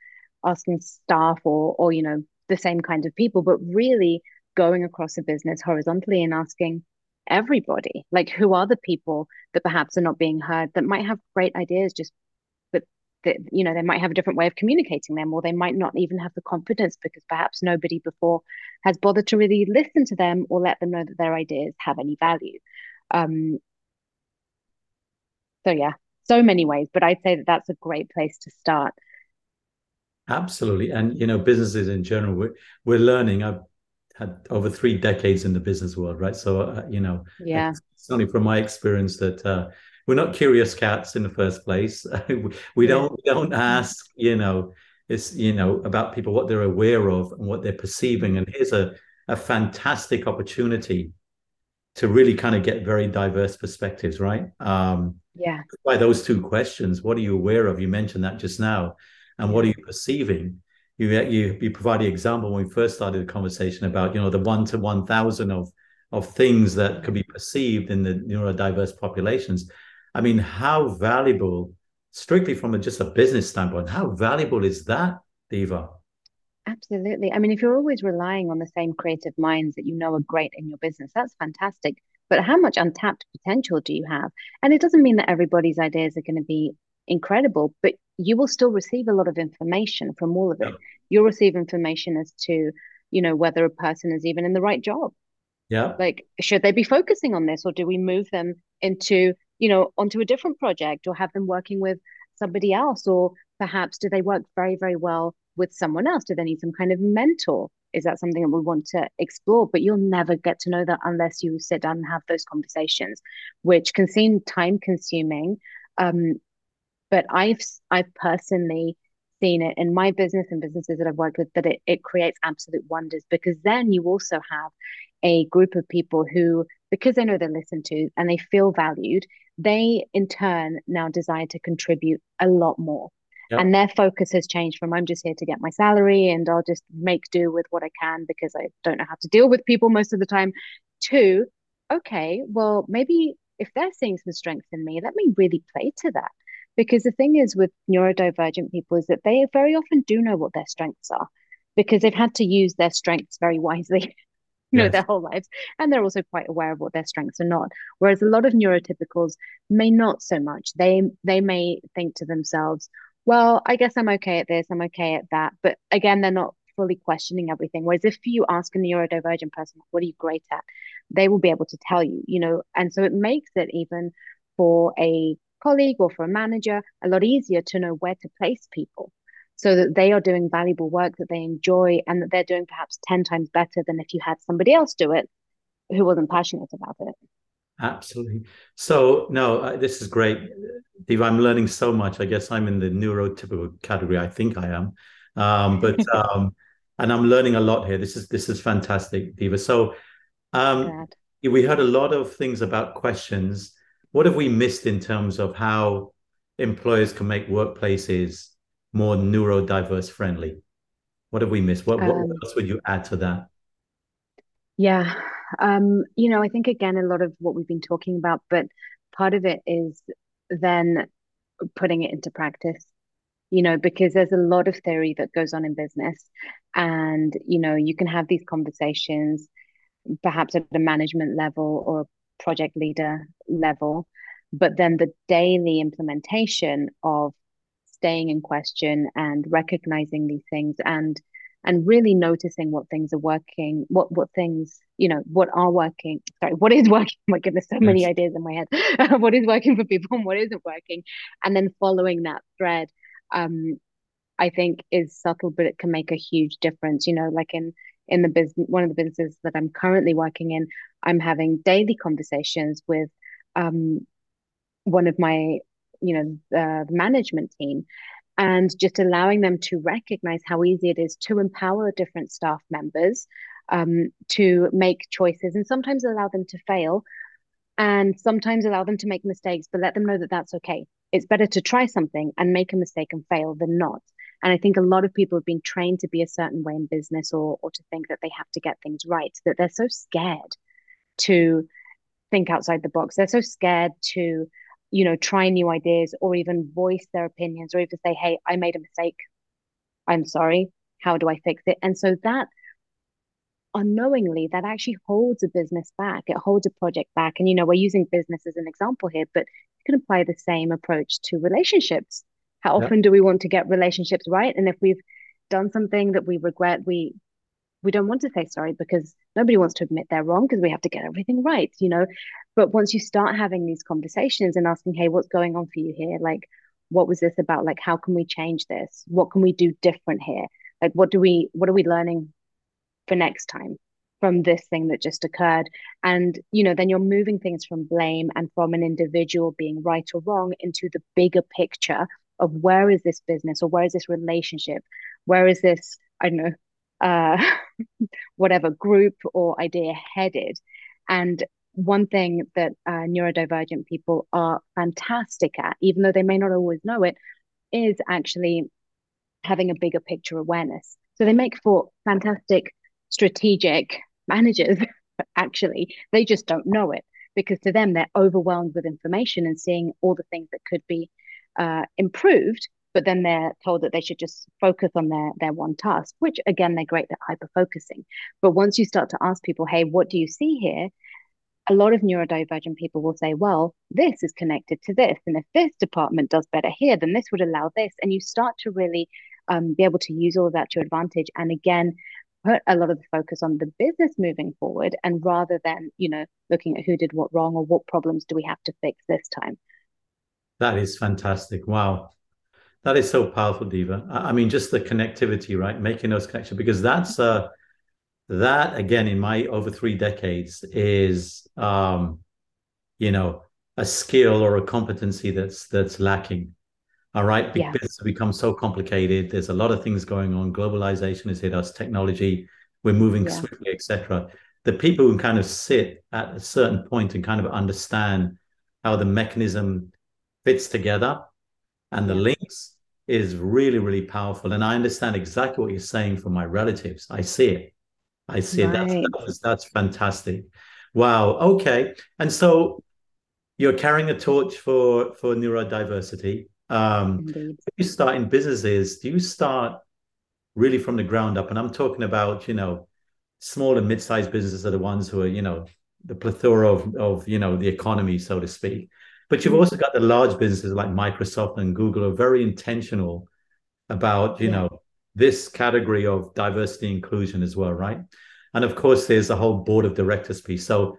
asking staff or the same kind of people, but really going across the business horizontally and asking everybody, like, who are the people that perhaps are not being heard, that might have great ideas just that, you know, they might have a different way of communicating them, or they might not even have the confidence because perhaps nobody before has bothered to really listen to them or let them know that their ideas have any value. So yeah, so many ways, but I'd say that that's a great place to start. Absolutely. And, you know, businesses in general, we're learning. I've had over 3 decades in the business world, right? So, you know, yeah, it's only from my experience that we're not curious cats in the first place. we don't ask, you know, it's, you know, about people, what they're aware of and what they're perceiving. And here's a fantastic opportunity to really kind of get very diverse perspectives, right? Yeah. By those 2 questions, what are you aware of? You mentioned that just now. And what are you perceiving? You provide the example when we first started the conversation about, you know, the 1 to 1,000 of things that could be perceived in the neurodiverse populations. I mean, how valuable, strictly from just a business standpoint, how valuable is that, Diva? Absolutely. I mean, if you're always relying on the same creative minds that you know are great in your business, that's fantastic. But how much untapped potential do you have? And it doesn't mean that everybody's ideas are going to be incredible, but you will still receive a lot of information from all of it. Yeah. You'll receive information as to, you know, whether a person is even in the right job. Yeah. Like, should they be focusing on this, or do we move them into, you know, onto a different project, or have them working with somebody else? Or perhaps do they work very, very well with someone else? Do they need some kind of mentor? Is that something that we want to explore? But you'll never get to know that unless you sit down and have those conversations, which can seem time consuming. But I've personally seen it in my business and businesses that I've worked with, that it creates absolute wonders, because then you also have a group of people who, because they know they're listened to and they feel valued, they in turn now desire to contribute a lot more. Yep. And their focus has changed from, I'm just here to get my salary and I'll just make do with what I can because I don't know how to deal with people most of the time, to, okay, well, maybe if they're seeing some strengths in me, let me really play to that. Because the thing is with neurodivergent people is that they very often do know what their strengths are, because they've had to use their strengths very wisely, you know, their whole lives. And they're also quite aware of what their strengths are not. Whereas a lot of neurotypicals may not so much. They may think to themselves, well, I guess I'm okay at this, I'm okay at that. But again, they're not fully questioning everything. Whereas if you ask a neurodivergent person, what are you great at? They will be able to tell you, you know. And so it makes it, even for a colleague or for a manager, a lot easier to know where to place people so that they are doing valuable work that they enjoy and that they're doing perhaps 10 times better than if you had somebody else do it who wasn't passionate about it. Absolutely. So, no, this is great. Diva, I'm learning so much. I guess I'm in the neurotypical category. I think I am. And I'm learning a lot here. This is fantastic, Diva. So we heard a lot of things about questions. What have we missed in terms of how employers can make workplaces more neurodiverse friendly? What have we missed? What else would you add to that? Yeah. You know, I think, again, a lot of what we've been talking about, but part of it is then putting it into practice, you know, because there's a lot of theory that goes on in business. And, you know, you can have these conversations perhaps at a management level or a project leader level, but then the daily implementation of staying in question and recognizing these things and really noticing what things are working, what things, you know, what are working, sorry, what is working, my goodness, so many ideas in my head, what is working for people and what isn't working, and then following that thread, I think is subtle, but it can make a huge difference. You know, like in the business, one of the businesses that I'm currently working in, I'm having daily conversations with one of my, you know, management team, and just allowing them to recognize how easy it is to empower different staff members to make choices, and sometimes allow them to fail and sometimes allow them to make mistakes, but let them know that that's okay. It's better to try something and make a mistake and fail than not. And I think a lot of people have been trained to be a certain way in business, or to think that they have to get things right, that they're so scared to think outside the box. They're so scared to, you know, try new ideas, or even voice their opinions, or even say, hey, I made a mistake, I'm sorry, how do I fix it? And so that unknowingly, that actually holds a business back. It holds a project back. And, you know, we're using business as an example here, but you can apply the same approach to relationships. How often do we want to get relationships right? And if we've done something that we regret, we don't want to say sorry, because nobody wants to admit they're wrong, because we have to get everything right, you know. But once you start having these conversations and asking, hey, what's going on for you here? Like, what was this about? Like, how can we change this? What can we do different here? Like, what are we learning for next time from this thing that just occurred? And, you know, then you're moving things from blame and from an individual being right or wrong into the bigger picture of where is this business, or where is this relationship? Where is this, I don't know, whatever group or idea headed? And one thing that neurodivergent people are fantastic at, even though they may not always know it, is actually having a bigger picture awareness. So they make for fantastic strategic managers, but actually they just don't know it, because to them they're overwhelmed with information and seeing all the things that could be improved, but then they're told that they should just focus on their one task, which again, they're great at hyper-focusing. But once you start to ask people, hey, what do you see here? A lot of neurodivergent people will say, well, this is connected to this, and if this department does better here, then this would allow this. And you start to really be able to use all of that to your advantage. And again, put a lot of the focus on the business moving forward, and rather than, you know, looking at who did what wrong or what problems do we have to fix this time. That is fantastic. Wow. That is so powerful, Diva. I mean, just the connectivity, right? Making those connections, because that's that again, in my over 3 decades, is you know, a skill or a competency that's lacking. All right, because it's become so complicated. There's a lot of things going on. Globalization has hit us. Technology, we're moving swiftly, etc. The people who kind of sit at a certain point and kind of understand how the mechanism fits together and the links is really, really powerful. And I understand exactly what you're saying from my relatives. I see it. I see it. That's fantastic. Wow. Okay. And so you're carrying a torch for neurodiversity. When you start in businesses, do you start really from the ground up? And I'm talking about, you know, small and mid-sized businesses are the ones who are, you know, the plethora of you know, the economy, so to speak. But you've also got the large businesses like Microsoft and Google are very intentional about, you know, this category of diversity inclusion as well, right? And of course, there's a whole board of directors piece. So,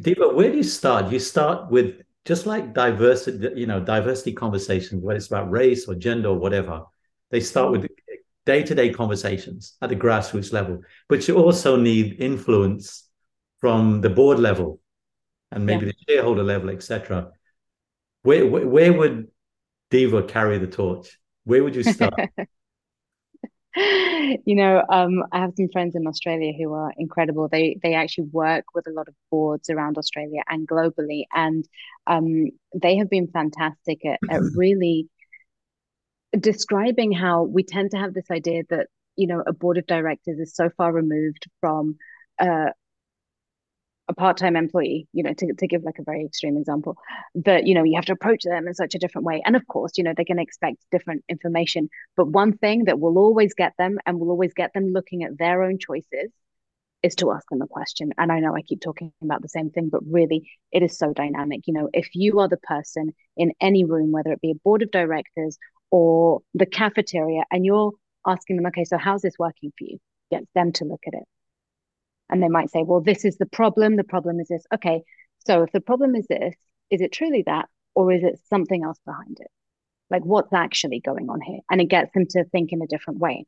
Diva, where do you start? You start with, just like diversity, you know, diversity conversations, whether it's about race or gender or whatever, they start with day-to-day conversations at the grassroots level. But you also need influence from the board level and maybe the shareholder level, etc. Where would Diva carry the torch? Where would you start? You know, I have some friends in Australia who are incredible. They actually work with a lot of boards around Australia and globally, and they have been fantastic at really describing how we tend to have this idea that, you know, a board of directors is so far removed from a part-time employee, you know, to give like a very extreme example, that, you know, you have to approach them in such a different way. And of course, you know, they're going to expect different information. But one thing that will always get them, and will always get them looking at their own choices, is to ask them a question. And I know I keep talking about the same thing, but really it is so dynamic. You know, if you are the person in any room, whether it be a board of directors or the cafeteria, and you're asking them, okay, so how's this working for you? Get them to look at it. And they might say, well, this is the problem. The problem is this. Okay, so if the problem is this, is it truly that? Or is it something else behind it? Like, what's actually going on here? And it gets them to think in a different way.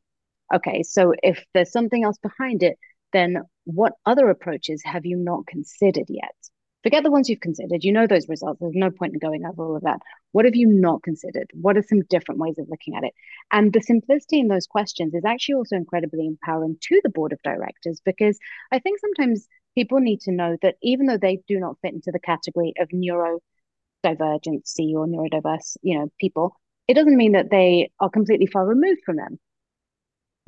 Okay, so if there's something else behind it, then what other approaches have you not considered yet? Forget the ones you've considered. You know those results. There's no point in going over all of that. What have you not considered? What are some different ways of looking at it? And the simplicity in those questions is actually also incredibly empowering to the board of directors, because I think sometimes people need to know that even though they do not fit into the category of neurodivergency or neurodiverse, you know, people, it doesn't mean that they are completely far removed from them.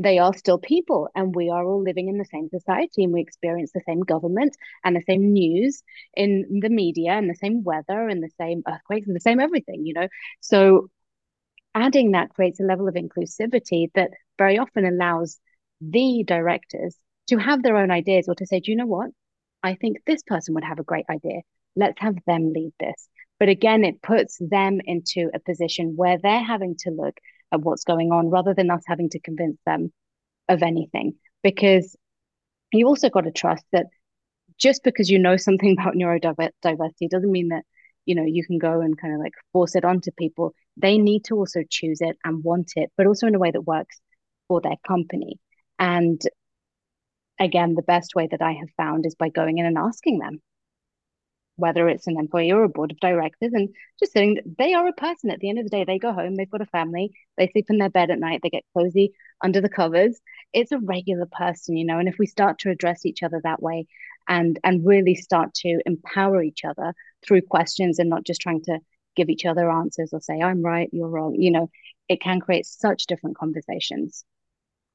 They are still people, and we are all living in the same society, and we experience the same government and the same news in the media and the same weather and the same earthquakes and the same everything, you know. So adding that creates a level of inclusivity that very often allows the directors to have their own ideas, or to say, do you know what? I think this person would have a great idea. Let's have them lead this. But again, it puts them into a position where they're having to look at what's going on rather than us having to convince them of anything. Because you also got to trust that just because you know something about neurodiversity doesn't mean that, you know, you can go and kind of like force it onto people. They need to also choose it and want it, but also in a way that works for their company. And again, the best way that I have found is by going in and asking them, whether it's an employee or a board of directors, and just saying that they are a person. At the end of the day, they go home, they've got a family, they sleep in their bed at night, they get cozy under the covers. It's a regular person, you know, and if we start to address each other that way and really start to empower each other through questions and not just trying to give each other answers or say, I'm right, you're wrong, you know, it can create such different conversations.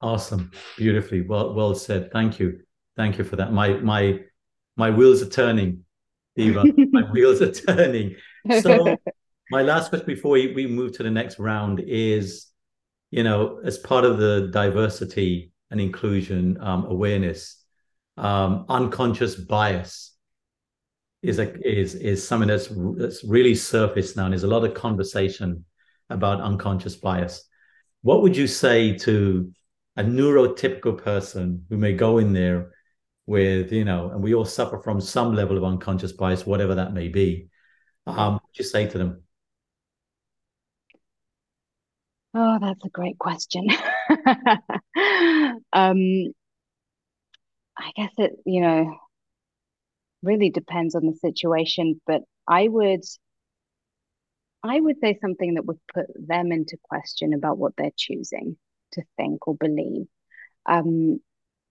Awesome. Beautifully. Well said. Thank you. Thank you for that. My wheels are turning, Diva. My wheels are turning. So my last question before we move to the next round is, you know, as part of the diversity and inclusion awareness, unconscious bias is something that's really surfaced now. And there's a lot of conversation about unconscious bias. What would you say to a neurotypical person who may go in there with, you know, and we all suffer from some level of unconscious bias, whatever that may be, just say to them? Oh, that's a great question. I guess it, you know, really depends on the situation, but I would say something that would put them into question about what they're choosing to think or believe.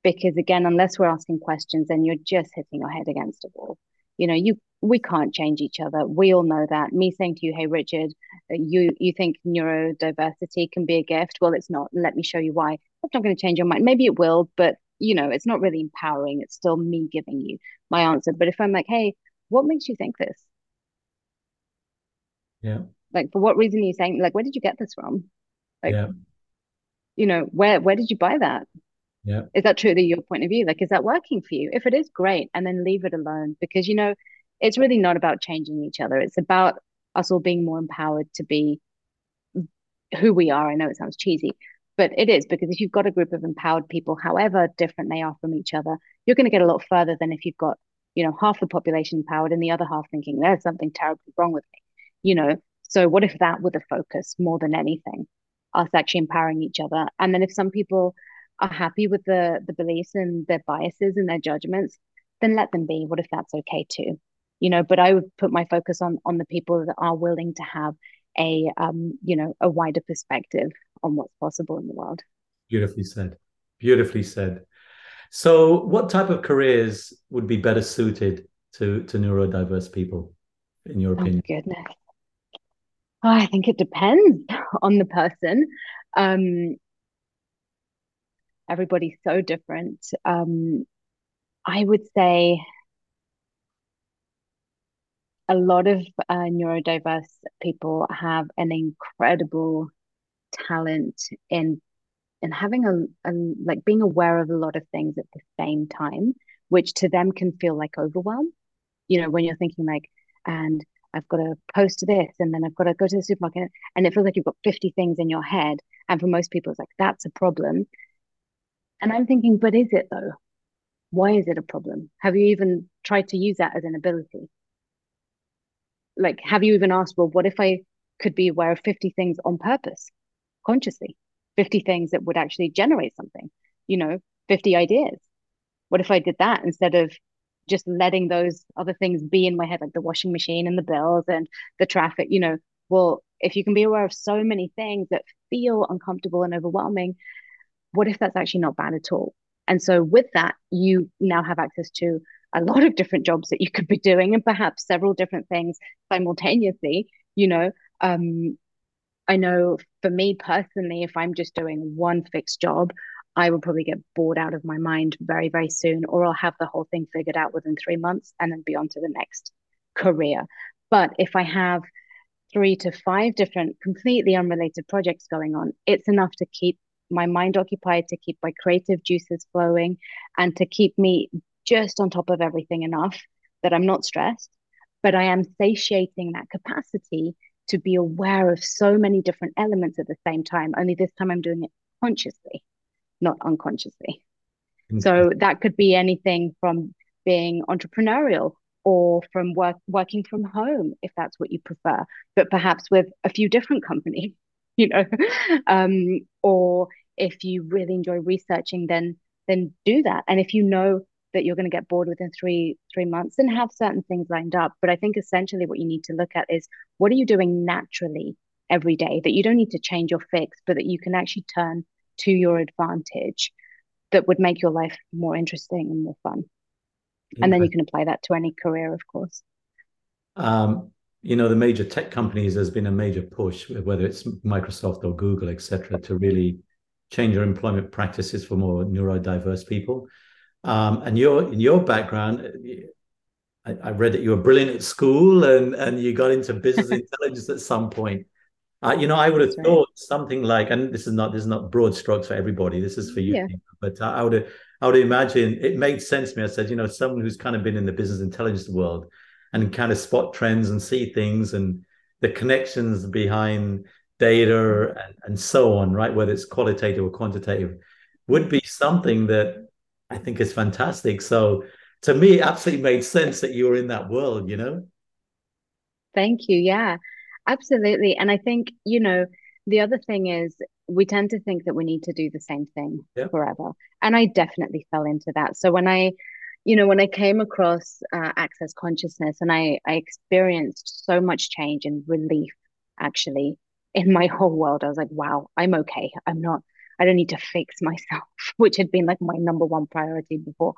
Because again, unless we're asking questions, then you're just hitting your head against a wall. You know, we can't change each other. We all know that. Me saying to you, hey, Richard, you think neurodiversity can be a gift? Well, it's not. Let me show you why. That's not going to change your mind. Maybe it will, but, you know, it's not really empowering. It's still me giving you my answer. But if I'm like, hey, what makes you think this? Yeah. Like, for what reason are you saying, like, where did you get this from? Like, yeah. You know, where did you buy that? Yeah. Is that truly your point of view? Like, is that working for you? If it is, great. And then leave it alone, because, you know, it's really not about changing each other. It's about us all being more empowered to be who we are. I know it sounds cheesy, but it is, because if you've got a group of empowered people, however different they are from each other, you're going to get a lot further than if you've got, you know, half the population empowered and the other half thinking there's something terribly wrong with me, you know? So what if that were the focus more than anything? Us actually empowering each other. And then if some people are happy with the beliefs and their biases and their judgments, then let them be. What if that's okay too? You know, but I would put my focus on the people that are willing to have a, you know, a wider perspective on what's possible in the world. Beautifully said. Beautifully said. So what type of careers would be better suited to neurodiverse people, in your opinion? Oh, goodness. Oh, I think it depends on the person. Everybody's so different. I would say a lot of neurodiverse people have an incredible talent in having like being aware of a lot of things at the same time, which to them can feel like overwhelm. You know, when you're thinking like, and I've got to post this, and then I've got to go to the supermarket, and it feels like you've got 50 things in your head. And for most people, it's like, that's a problem. And I'm thinking, but is it though? Why is it a problem? Have you even tried to use that as an ability? Like, have you even asked, well, what if I could be aware of 50 things on purpose, consciously? 50 things that would actually generate something, you know, 50 ideas. What if I did that instead of just letting those other things be in my head, like the washing machine and the bills and the traffic, you know? Well, if you can be aware of so many things that feel uncomfortable and overwhelming, what if that's actually not bad at all? And so with that, you now have access to a lot of different jobs that you could be doing, and perhaps several different things simultaneously, you know? I know for me personally, if I'm just doing one fixed job, I will probably get bored out of my mind very, very soon, or I'll have the whole thing figured out within 3 months and then be on to the next career. But if I have 3 to 5 different completely unrelated projects going on, it's enough to keep my mind occupied, to keep my creative juices flowing, and to keep me just on top of everything enough that I'm not stressed, but I am satiating that capacity to be aware of so many different elements at the same time, only this time I'm doing it consciously, not unconsciously. Mm-hmm. So that could be anything from being entrepreneurial or from working from home, if that's what you prefer, but perhaps with a few different companies, you know, or if you really enjoy researching, then do that. And if you know that you're going to get bored within three months, and have certain things lined up. But I think essentially what you need to look at is, what are you doing naturally every day that you don't need to change or fix, but that you can actually turn to your advantage that would make your life more interesting and more fun. Yeah. And then you can apply that to any career, of course. You know, the major tech companies, there's been a major push, whether it's Microsoft or Google, et cetera, to really change your employment practices for more neurodiverse people. And in your background, I read that you were brilliant at school and you got into business intelligence at some point. I would have thought something like, and this is not broad strokes for everybody. This is for you, yeah. But I would imagine it made sense to me. I said, someone who's kind of been in the business intelligence world and kind of spot trends and see things and the connections behind data and so on, right? Whether it's qualitative or quantitative, would be something that I think it's fantastic. So to me, it absolutely made sense that you were in that world, Thank you. Yeah, absolutely. And I think, the other thing is we tend to think that we need to do the same thing forever. And I definitely fell into that. So when I came across Access Consciousness and I experienced so much change and relief, actually, in my whole world, I was like, wow, I'm okay. I don't need to fix myself, which had been like my number one priority before.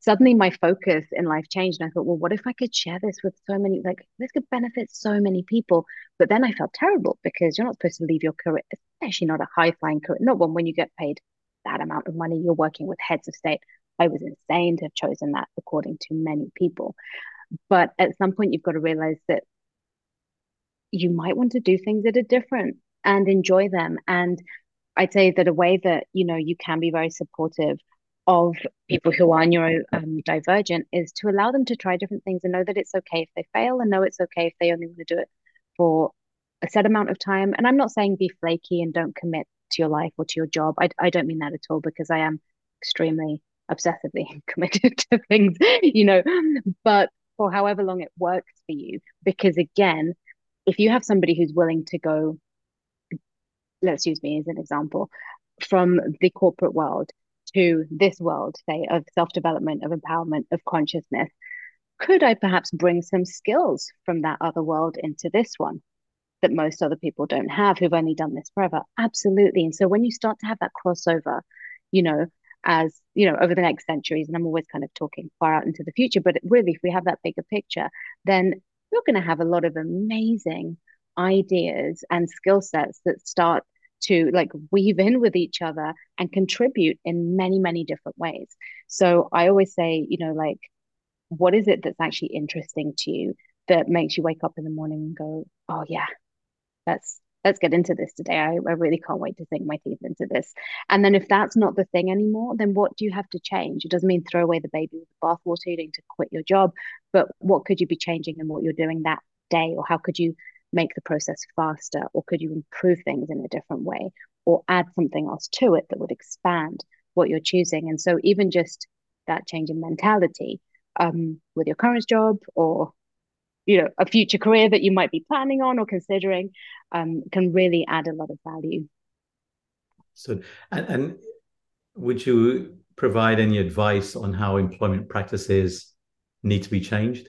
Suddenly my focus in life changed. And I thought, well, what if I could share this with so many, this could benefit so many people. But then I felt terrible because you're not supposed to leave your career, especially not a high flying career, not one when you get paid that amount of money, you're working with heads of state. I was insane to have chosen that, according to many people. But at some point you've got to realize that you might want to do things that are different and enjoy them. And I'd say that a way that, you can be very supportive of people who are neurodivergent is to allow them to try different things and know that it's okay if they fail and know it's okay if they only want to do it for a set amount of time. And I'm not saying be flaky and don't commit to your life or to your job. I don't mean that at all, because I am extremely obsessively committed to things, but for however long it works for you. Because again, if you have somebody who's willing to go, let's use me as an example, from the corporate world to this world, say, of self-development, of empowerment, of consciousness, could I perhaps bring some skills from that other world into this one that most other people don't have, who've only done this forever? Absolutely. And so when you start to have that crossover, over the next centuries, and I'm always kind of talking far out into the future, but really, if we have that bigger picture, then you're going to have a lot of amazing ideas and skill sets that start to weave in with each other and contribute in many, many different ways. So I always say, what is it that's actually interesting to you that makes you wake up in the morning and go, oh yeah, let's get into this today. I really can't wait to sink my teeth into this. And then if that's not the thing anymore, then what do you have to change? It doesn't mean throw away the baby with the bathwater. You don't need to quit your job, but what could you be changing in what you're doing that day? Or how could you make the process faster? Or could you improve things in a different way or add something else to it that would expand what you're choosing? And so even just that change in mentality with your current job or, a future career that you might be planning on or considering can really add a lot of value. So, and would you provide any advice on how employment practices need to be changed?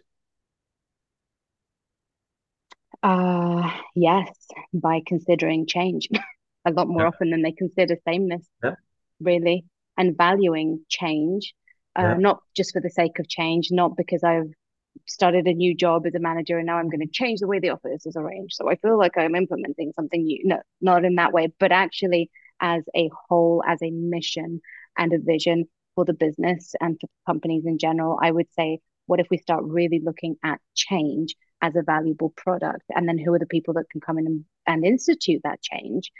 Yes, by considering change a lot more often than they consider sameness, really, and valuing change, not just for the sake of change, not because I've started a new job as a manager and now I'm going to change the way the office is arranged, so I feel like I'm implementing something new. No, not in that way, but actually as a whole, as a mission and a vision for the business and for companies in general. I would say, what if we start really looking at change as a valuable product? And then who are the people that can come in and institute that change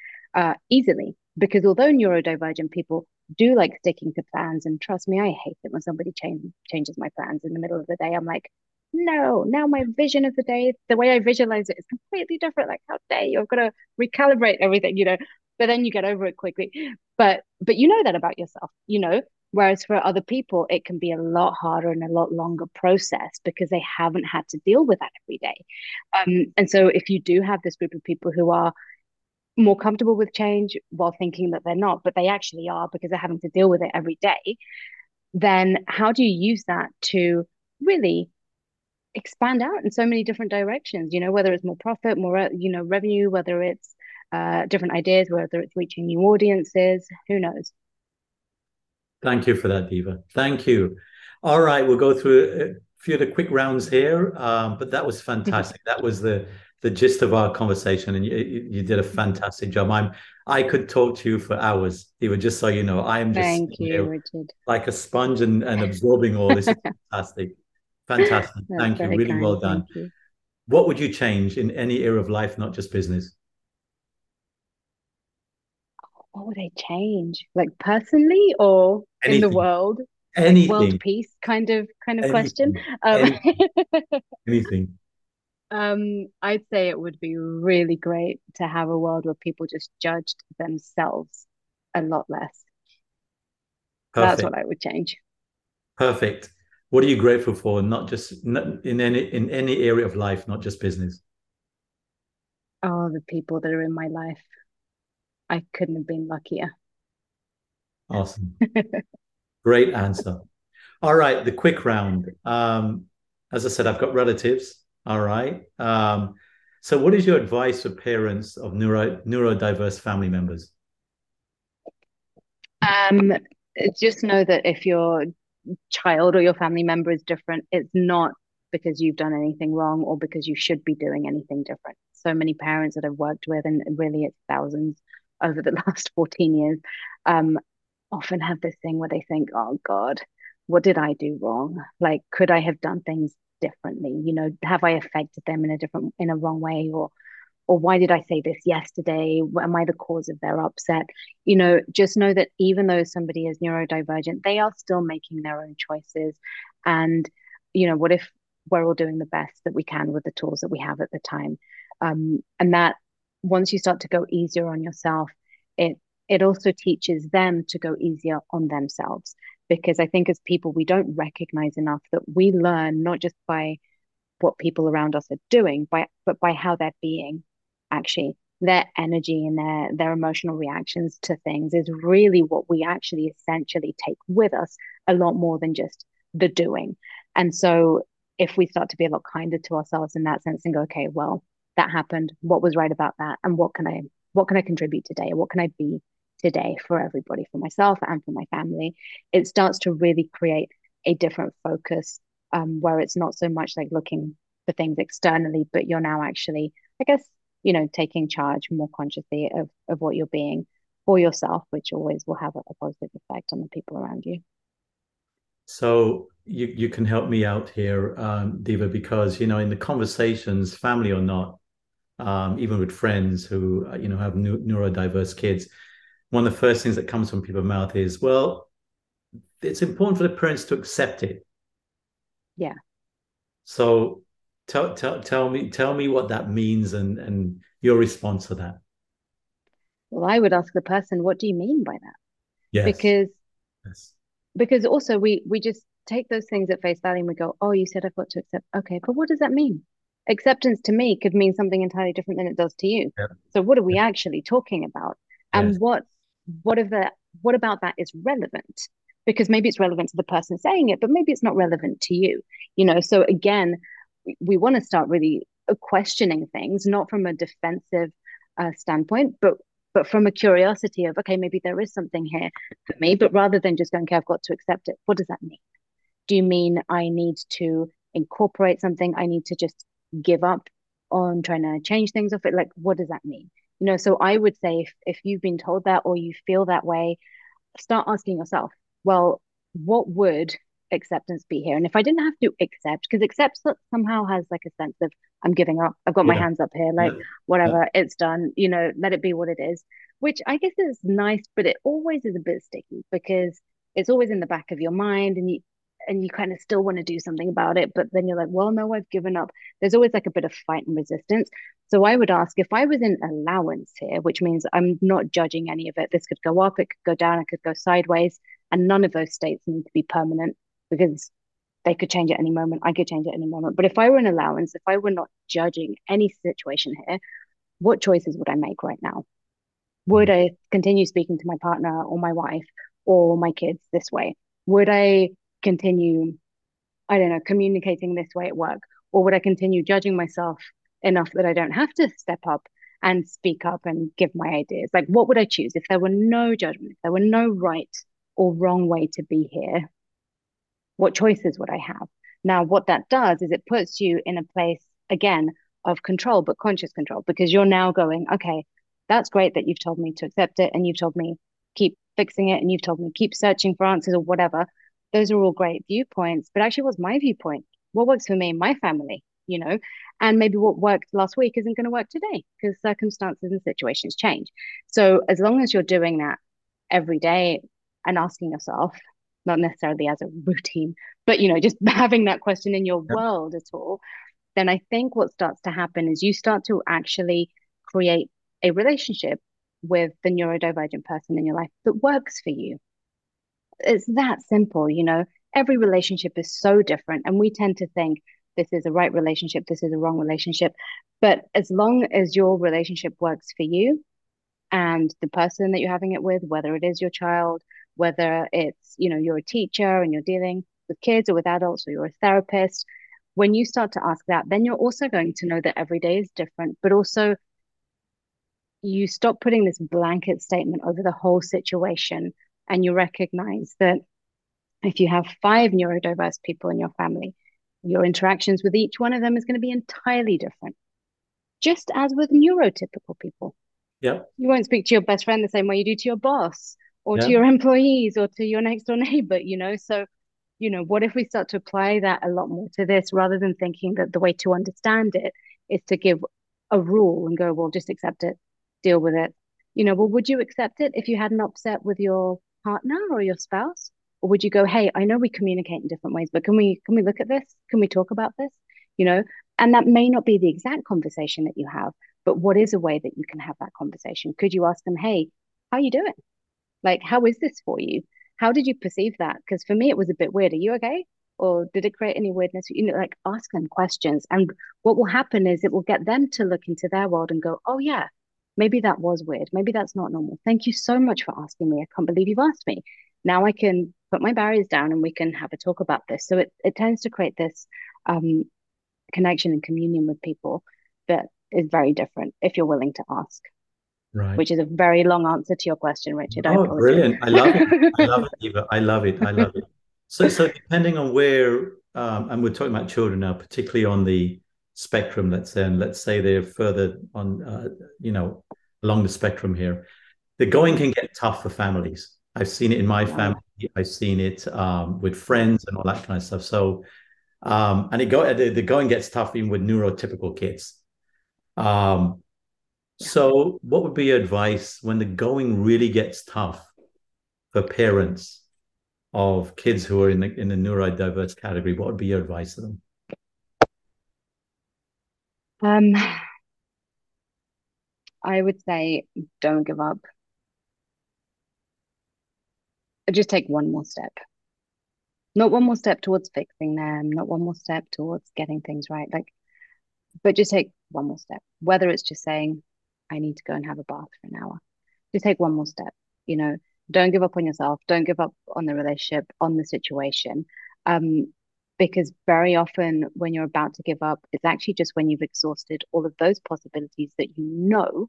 easily? Because although neurodivergent people do like sticking to plans, and trust me, I hate it when somebody changes my plans in the middle of the day. I'm like, no, now my vision of the day, the way I visualize it is completely different. Like, how dare you? I've got to recalibrate everything, you know, but then you get over it quickly. But you know that about yourself, you know, whereas for other people, it can be a lot harder and a lot longer process because they haven't had to deal with that every day. And so if you do have this group of people who are more comfortable with change while thinking that they're not, but they actually are because they're having to deal with it every day, then how do you use that to really expand out in so many different directions, you know, whether it's more profit, more, you know, revenue, whether it's different ideas, whether it's reaching new audiences, who knows? Thank you for that, Diva. Thank you. All right, we'll go through a few of the quick rounds here, but that was fantastic. That was the gist of our conversation, and you did a fantastic job. I could talk to you for hours, Diva, just so you know. I'm just Richard, like a sponge and absorbing all this. Fantastic. Fantastic. Thank you. Really well done. What would you change in any area of life, not just business? What would I change? Like personally or anything in the world? Anything. Like world peace kind of question. Anything. I'd say it would be really great to have a world where people just judged themselves a lot less. Perfect. That's what I would change. Perfect. What are you grateful for? Not just in any area of life, not just business. Oh, the people that are in my life. I couldn't have been luckier. Awesome. Great answer. All right, the quick round. As I said, I've got relatives. All right. So what is your advice for parents of neurodiverse family members? Just know that if your child or your family member is different, it's not because you've done anything wrong or because you should be doing anything different. So many parents that I've worked with, and really it's thousands over the last 14 years, often have this thing where they think, oh God, what did I do wrong? Like, could I have done things differently? You know, have I affected them in a wrong way? Or why did I say this yesterday? Am I the cause of their upset? You know, just know that even though somebody is neurodivergent, they are still making their own choices. And, you know, what if we're all doing the best that we can with the tools that we have at the time? And that once you start to go easier on yourself, it also teaches them to go easier on themselves. Because I think as people, we don't recognize enough that we learn not just by what people around us are doing, but by how they're being. Actually, their energy and their emotional reactions to things is really what we actually essentially take with us a lot more than just the doing. And so if we start to be a lot kinder to ourselves in that sense and go, okay, well, that happened, what was right about that, and what can I contribute today, what can I be today for everybody, for myself and for my family, it starts to really create a different focus, where it's not so much like looking for things externally, but you're now actually, I guess, you know, taking charge more consciously of what you're being for yourself, which always will have a positive effect on the people around you. So you can help me out here, Diva, because, you know, in the conversations, family or not, even with friends who, you know, have neurodiverse kids, one of the first things that comes from people's mouth is, well, it's important for the parents to accept it. Yeah. So tell me what that means and your response to that. Well, I would ask the person, what do you mean by that? Yes. Because also we just take those things at face value and we go, oh, you said I've got to accept. Okay, but what does that mean? Acceptance to me could mean something entirely different than it does to you. Yeah. So what are we actually talking about? And yes. What about that is relevant? Because maybe it's relevant to the person saying it, but maybe it's not relevant to you. You know, so again, we want to start really questioning things, not from a defensive standpoint, but from a curiosity of, okay, maybe there is something here for me, but rather than just going, okay, I've got to accept it. What does that mean? Do you mean I need to incorporate something? I need to just give up on trying to change things off it? Like, what does that mean? You know, so I would say if you've been told that or you feel that way, start asking yourself, well, what would acceptance be here? And if I didn't have to accept, because accept somehow has like a sense of, I'm giving up, I've got my hands up here, like whatever, it's done, you know, let it be what it is, which I guess is nice, but it always is a bit sticky because it's always in the back of your mind. And and you kind of still want to do something about it, but then you're like, well, no, I've given up. There's always like a bit of fight and resistance. So I would ask, if I was in allowance here, which means I'm not judging any of it, this could go up, it could go down, it could go sideways, and none of those states need to be permanent because they could change at any moment, I could change at any moment. But if I were in allowance, if I were not judging any situation here, what choices would I make right now? Would I continue speaking to my partner or my wife or my kids this way? Would I continue, I don't know, communicating this way at work? Or would I continue judging myself enough that I don't have to step up and speak up and give my ideas? Like, what would I choose if there were no judgment, if there were no right or wrong way to be here? What choices would I have? Now, what that does is it puts you in a place, again, of control, but conscious control, because you're now going, okay, that's great that you've told me to accept it and you've told me keep fixing it and you've told me keep searching for answers or whatever. Those are all great viewpoints, but actually what's my viewpoint? What works for me and my family, you know? And maybe what worked last week isn't going to work today because circumstances and situations change. So as long as you're doing that every day and asking yourself, not necessarily as a routine, but, you know, just having that question in your world at all, then I think what starts to happen is you start to actually create a relationship with the neurodivergent person in your life that works for you. It's that simple, you know. Every relationship is so different, and we tend to think this is a right relationship, this is a wrong relationship. But as long as your relationship works for you and the person that you're having it with, whether it is your child, whether it's, you know, you're a teacher and you're dealing with kids or with adults, or you're a therapist, when you start to ask that, then you're also going to know that every day is different, but also you stop putting this blanket statement over the whole situation, and you recognize that if you have 5 neurodiverse people in your family, your interactions with each one of them is going to be entirely different, just as with neurotypical people. Yeah, you won't speak to your best friend the same way you do to your boss or to your employees or to your next door neighbor, you know. So, you know, what if we start to apply that a lot more to this, rather than thinking that the way to understand it is to give a rule and go, well, just accept it, deal with it. You know, well, would you accept it if you had an upset with your partner or your spouse? Or would you go, hey, I know we communicate in different ways, but can we look at this? Can we talk about this? You know, and that may not be the exact conversation that you have, but what is a way that you can have that conversation? Could you ask them, hey, how are you doing? Like, how is this for you? How did you perceive that? Because for me, it was a bit weird. Are you okay? Or did it create any weirdness? You know, like, ask them questions. And what will happen is it will get them to look into their world and go, oh, yeah, maybe that was weird. Maybe that's not normal. Thank you so much for asking me. I can't believe you've asked me. Now I can put my barriers down and we can have a talk about this. So it tends to create this connection and communion with people that is very different if you're willing to ask. Right. Which is a very long answer to your question, Richard. Oh, brilliant. I love it. I love it, Diva. I love it. I love it. So depending on where, and we're talking about children now, particularly on the spectrum, let's say, and let's say they're further on, you know, along the spectrum here, the going can get tough for families. I've seen it in my family. I've seen it with friends and all that kind of stuff. So, and the going gets tough even with neurotypical kids. So what would be your advice when the going really gets tough for parents of kids who are in the neurodiverse category? What would be your advice to them? I would say don't give up. Just take one more step. Not one more step towards fixing them, not one more step towards getting things right. Like, but just take one more step, whether it's just saying, I need to go and have a bath for an hour. Just take one more step, you know. Don't give up on yourself. Don't give up on the relationship, on the situation. Because very often when you're about to give up, it's actually just when you've exhausted all of those possibilities that you know.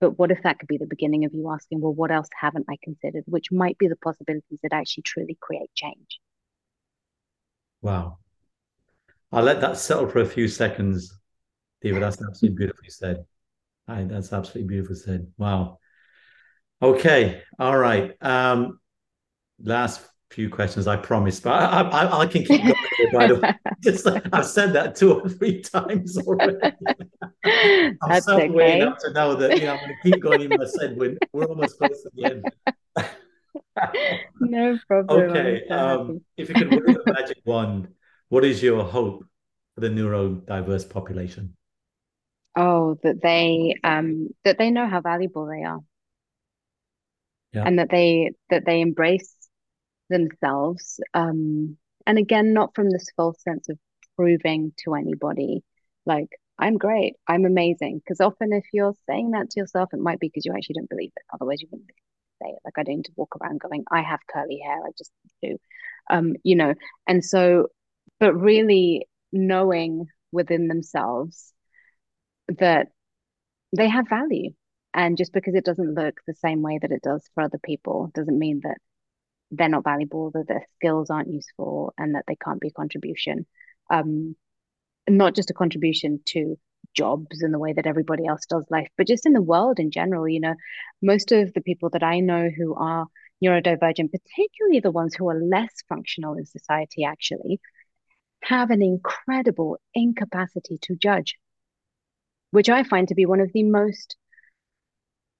But what if that could be the beginning of you asking, well, what else haven't I considered? Which might be the possibilities that actually truly create change. Wow. I'll let that settle for a few seconds, Diva. That's absolutely beautifully said. That's absolutely beautiful said. Wow. Okay. All right. Last few questions, I promise, but I can keep going. By the way, I've said that 2 or 3 times already. I'm self-aware enough to know that, you know, I'm going to keep going. Even I said we're almost close to the end. No problem. Okay, if you could wave a magic wand, what is your hope for the neurodiverse population? Oh, that they know how valuable they are, and that they embrace themselves. And again, not from this false sense of proving to anybody, like, I'm great, I'm amazing. Because often if you're saying that to yourself, it might be because you actually don't believe it. Otherwise, you wouldn't say it. Like, I don't walk around going, I have curly hair, I just do, you know. And so, but really knowing within themselves that they have value. And just because it doesn't look the same way that it does for other people doesn't mean that they're not valuable, that their skills aren't useful, and that they can't be a contribution. Not just a contribution to jobs in the way that everybody else does life, but just in the world in general. You know, most of the people that I know who are neurodivergent, particularly the ones who are less functional in society, actually have an incredible incapacity to judge, which I find to be one of the most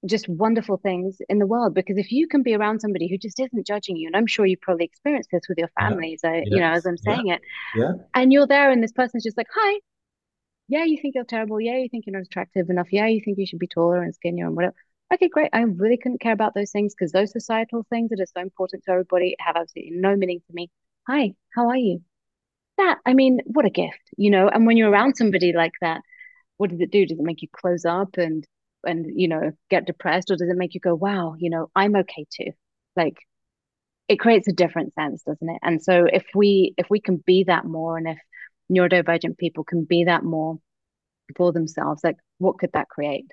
just wonderful things in the world. Because if you can be around somebody who just isn't judging you, and I'm sure you probably experienced this with your families, you know, as I'm saying it, and you're there and this person's just like, hi, yeah, you think you're terrible, yeah, you think you're not attractive enough, yeah, you think you should be taller and skinnier and whatever. Okay, great. I really couldn't care about those things, because those societal things that are so important to everybody have absolutely no meaning to me. Hi, how are you? That, I mean, what a gift, you know. And when you're around somebody like that, what does it do? Does it make you close up and you know, get depressed? Or does it make you go, wow, you know, I'm okay too? Like, it creates a different sense, doesn't it? And so if we can be that more, and if neurodivergent people can be that more for themselves, like, what could that create?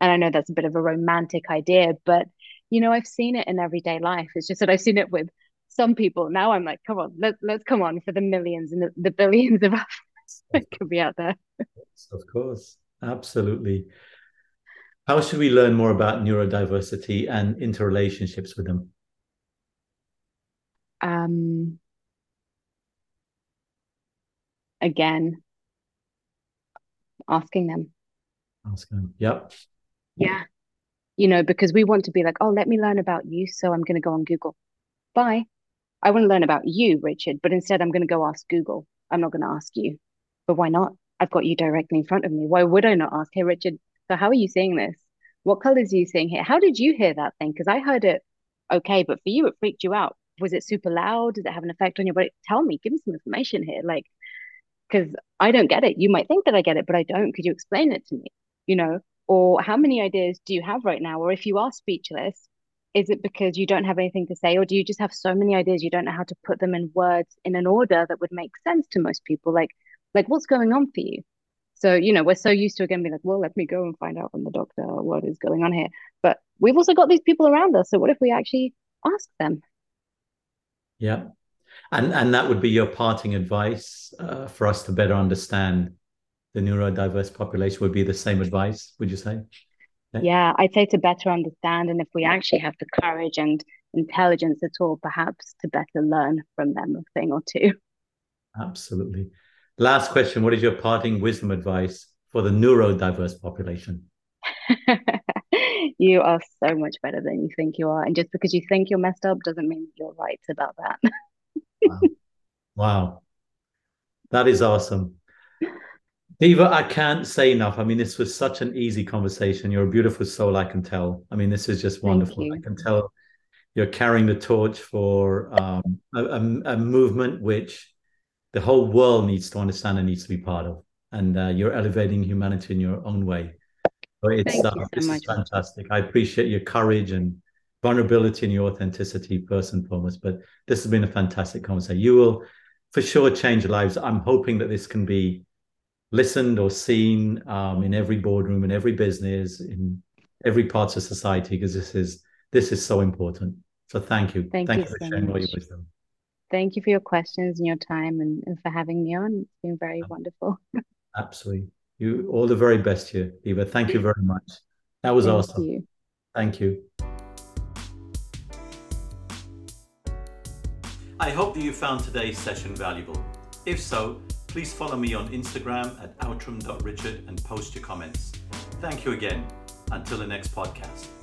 And I know that's a bit of a romantic idea, but you know, I've seen it in everyday life. It's just that I've seen it with some people. Now I'm like, come on, let's come on for the millions and the billions of us that could be out there. Of course, absolutely. How should we learn more about neurodiversity and interrelationships with them? Again, asking them. Asking them, yep. Yeah. You know, because we want to be like, oh, let me learn about you, so I'm going to go on Google. Bye. I want to learn about you, Richard, but instead I'm going to go ask Google. I'm not going to ask you. But why not? I've got you directly in front of me. Why would I not ask, hey, Richard, so how are you seeing this? What colors are you seeing here? How did you hear that thing? Because I heard it okay, but for you, it freaked you out. Was it super loud? Did it have an effect on your body? Tell me, give me some information here. Like, because I don't get it. You might think that I get it, but I don't. Could you explain it to me? You know, or how many ideas do you have right now? Or if you are speechless, is it because you don't have anything to say? Or do you just have so many ideas you don't know how to put them in words in an order that would make sense to most people? Like what's going on for you? So, you know, we're so used to, again, being like, well, let me go and find out from the doctor what is going on here. But we've also got these people around us. So what if we actually ask them? Yeah. And that would be your parting advice for us to better understand the neurodiverse population, would be the same advice, would you say? Yeah, I'd say to better understand. And if we actually have the courage and intelligence at all, perhaps to better learn from them a thing or two. Absolutely. Last question, what is your parting wisdom advice for the neurodiverse population? You are so much better than you think you are. And just because you think you're messed up doesn't mean you're right about that. Wow. That is awesome. Diva, I can't say enough. I mean, this was such an easy conversation. You're a beautiful soul, I can tell. I mean, this is just wonderful. I can tell you're carrying the torch for a movement which the whole world needs to understand and needs to be part of. And you're elevating humanity in your own way. So this is fantastic. I appreciate your courage and vulnerability and your authenticity, first and foremost. But this has been a fantastic conversation. You will for sure change lives. I'm hoping that this can be listened or seen in every boardroom, in every business, in every part of society, because this is so important. So thank you. Thank you for sharing all your wisdom. Thank you for your questions and your time and for having me on. It's been very wonderful. Absolutely. You all the very best here, Diva. Thank you very much. That was awesome. You. Thank you. I hope that you found today's session valuable. If so, please follow me on Instagram @outram.richard and post your comments. Thank you again. Until the next podcast.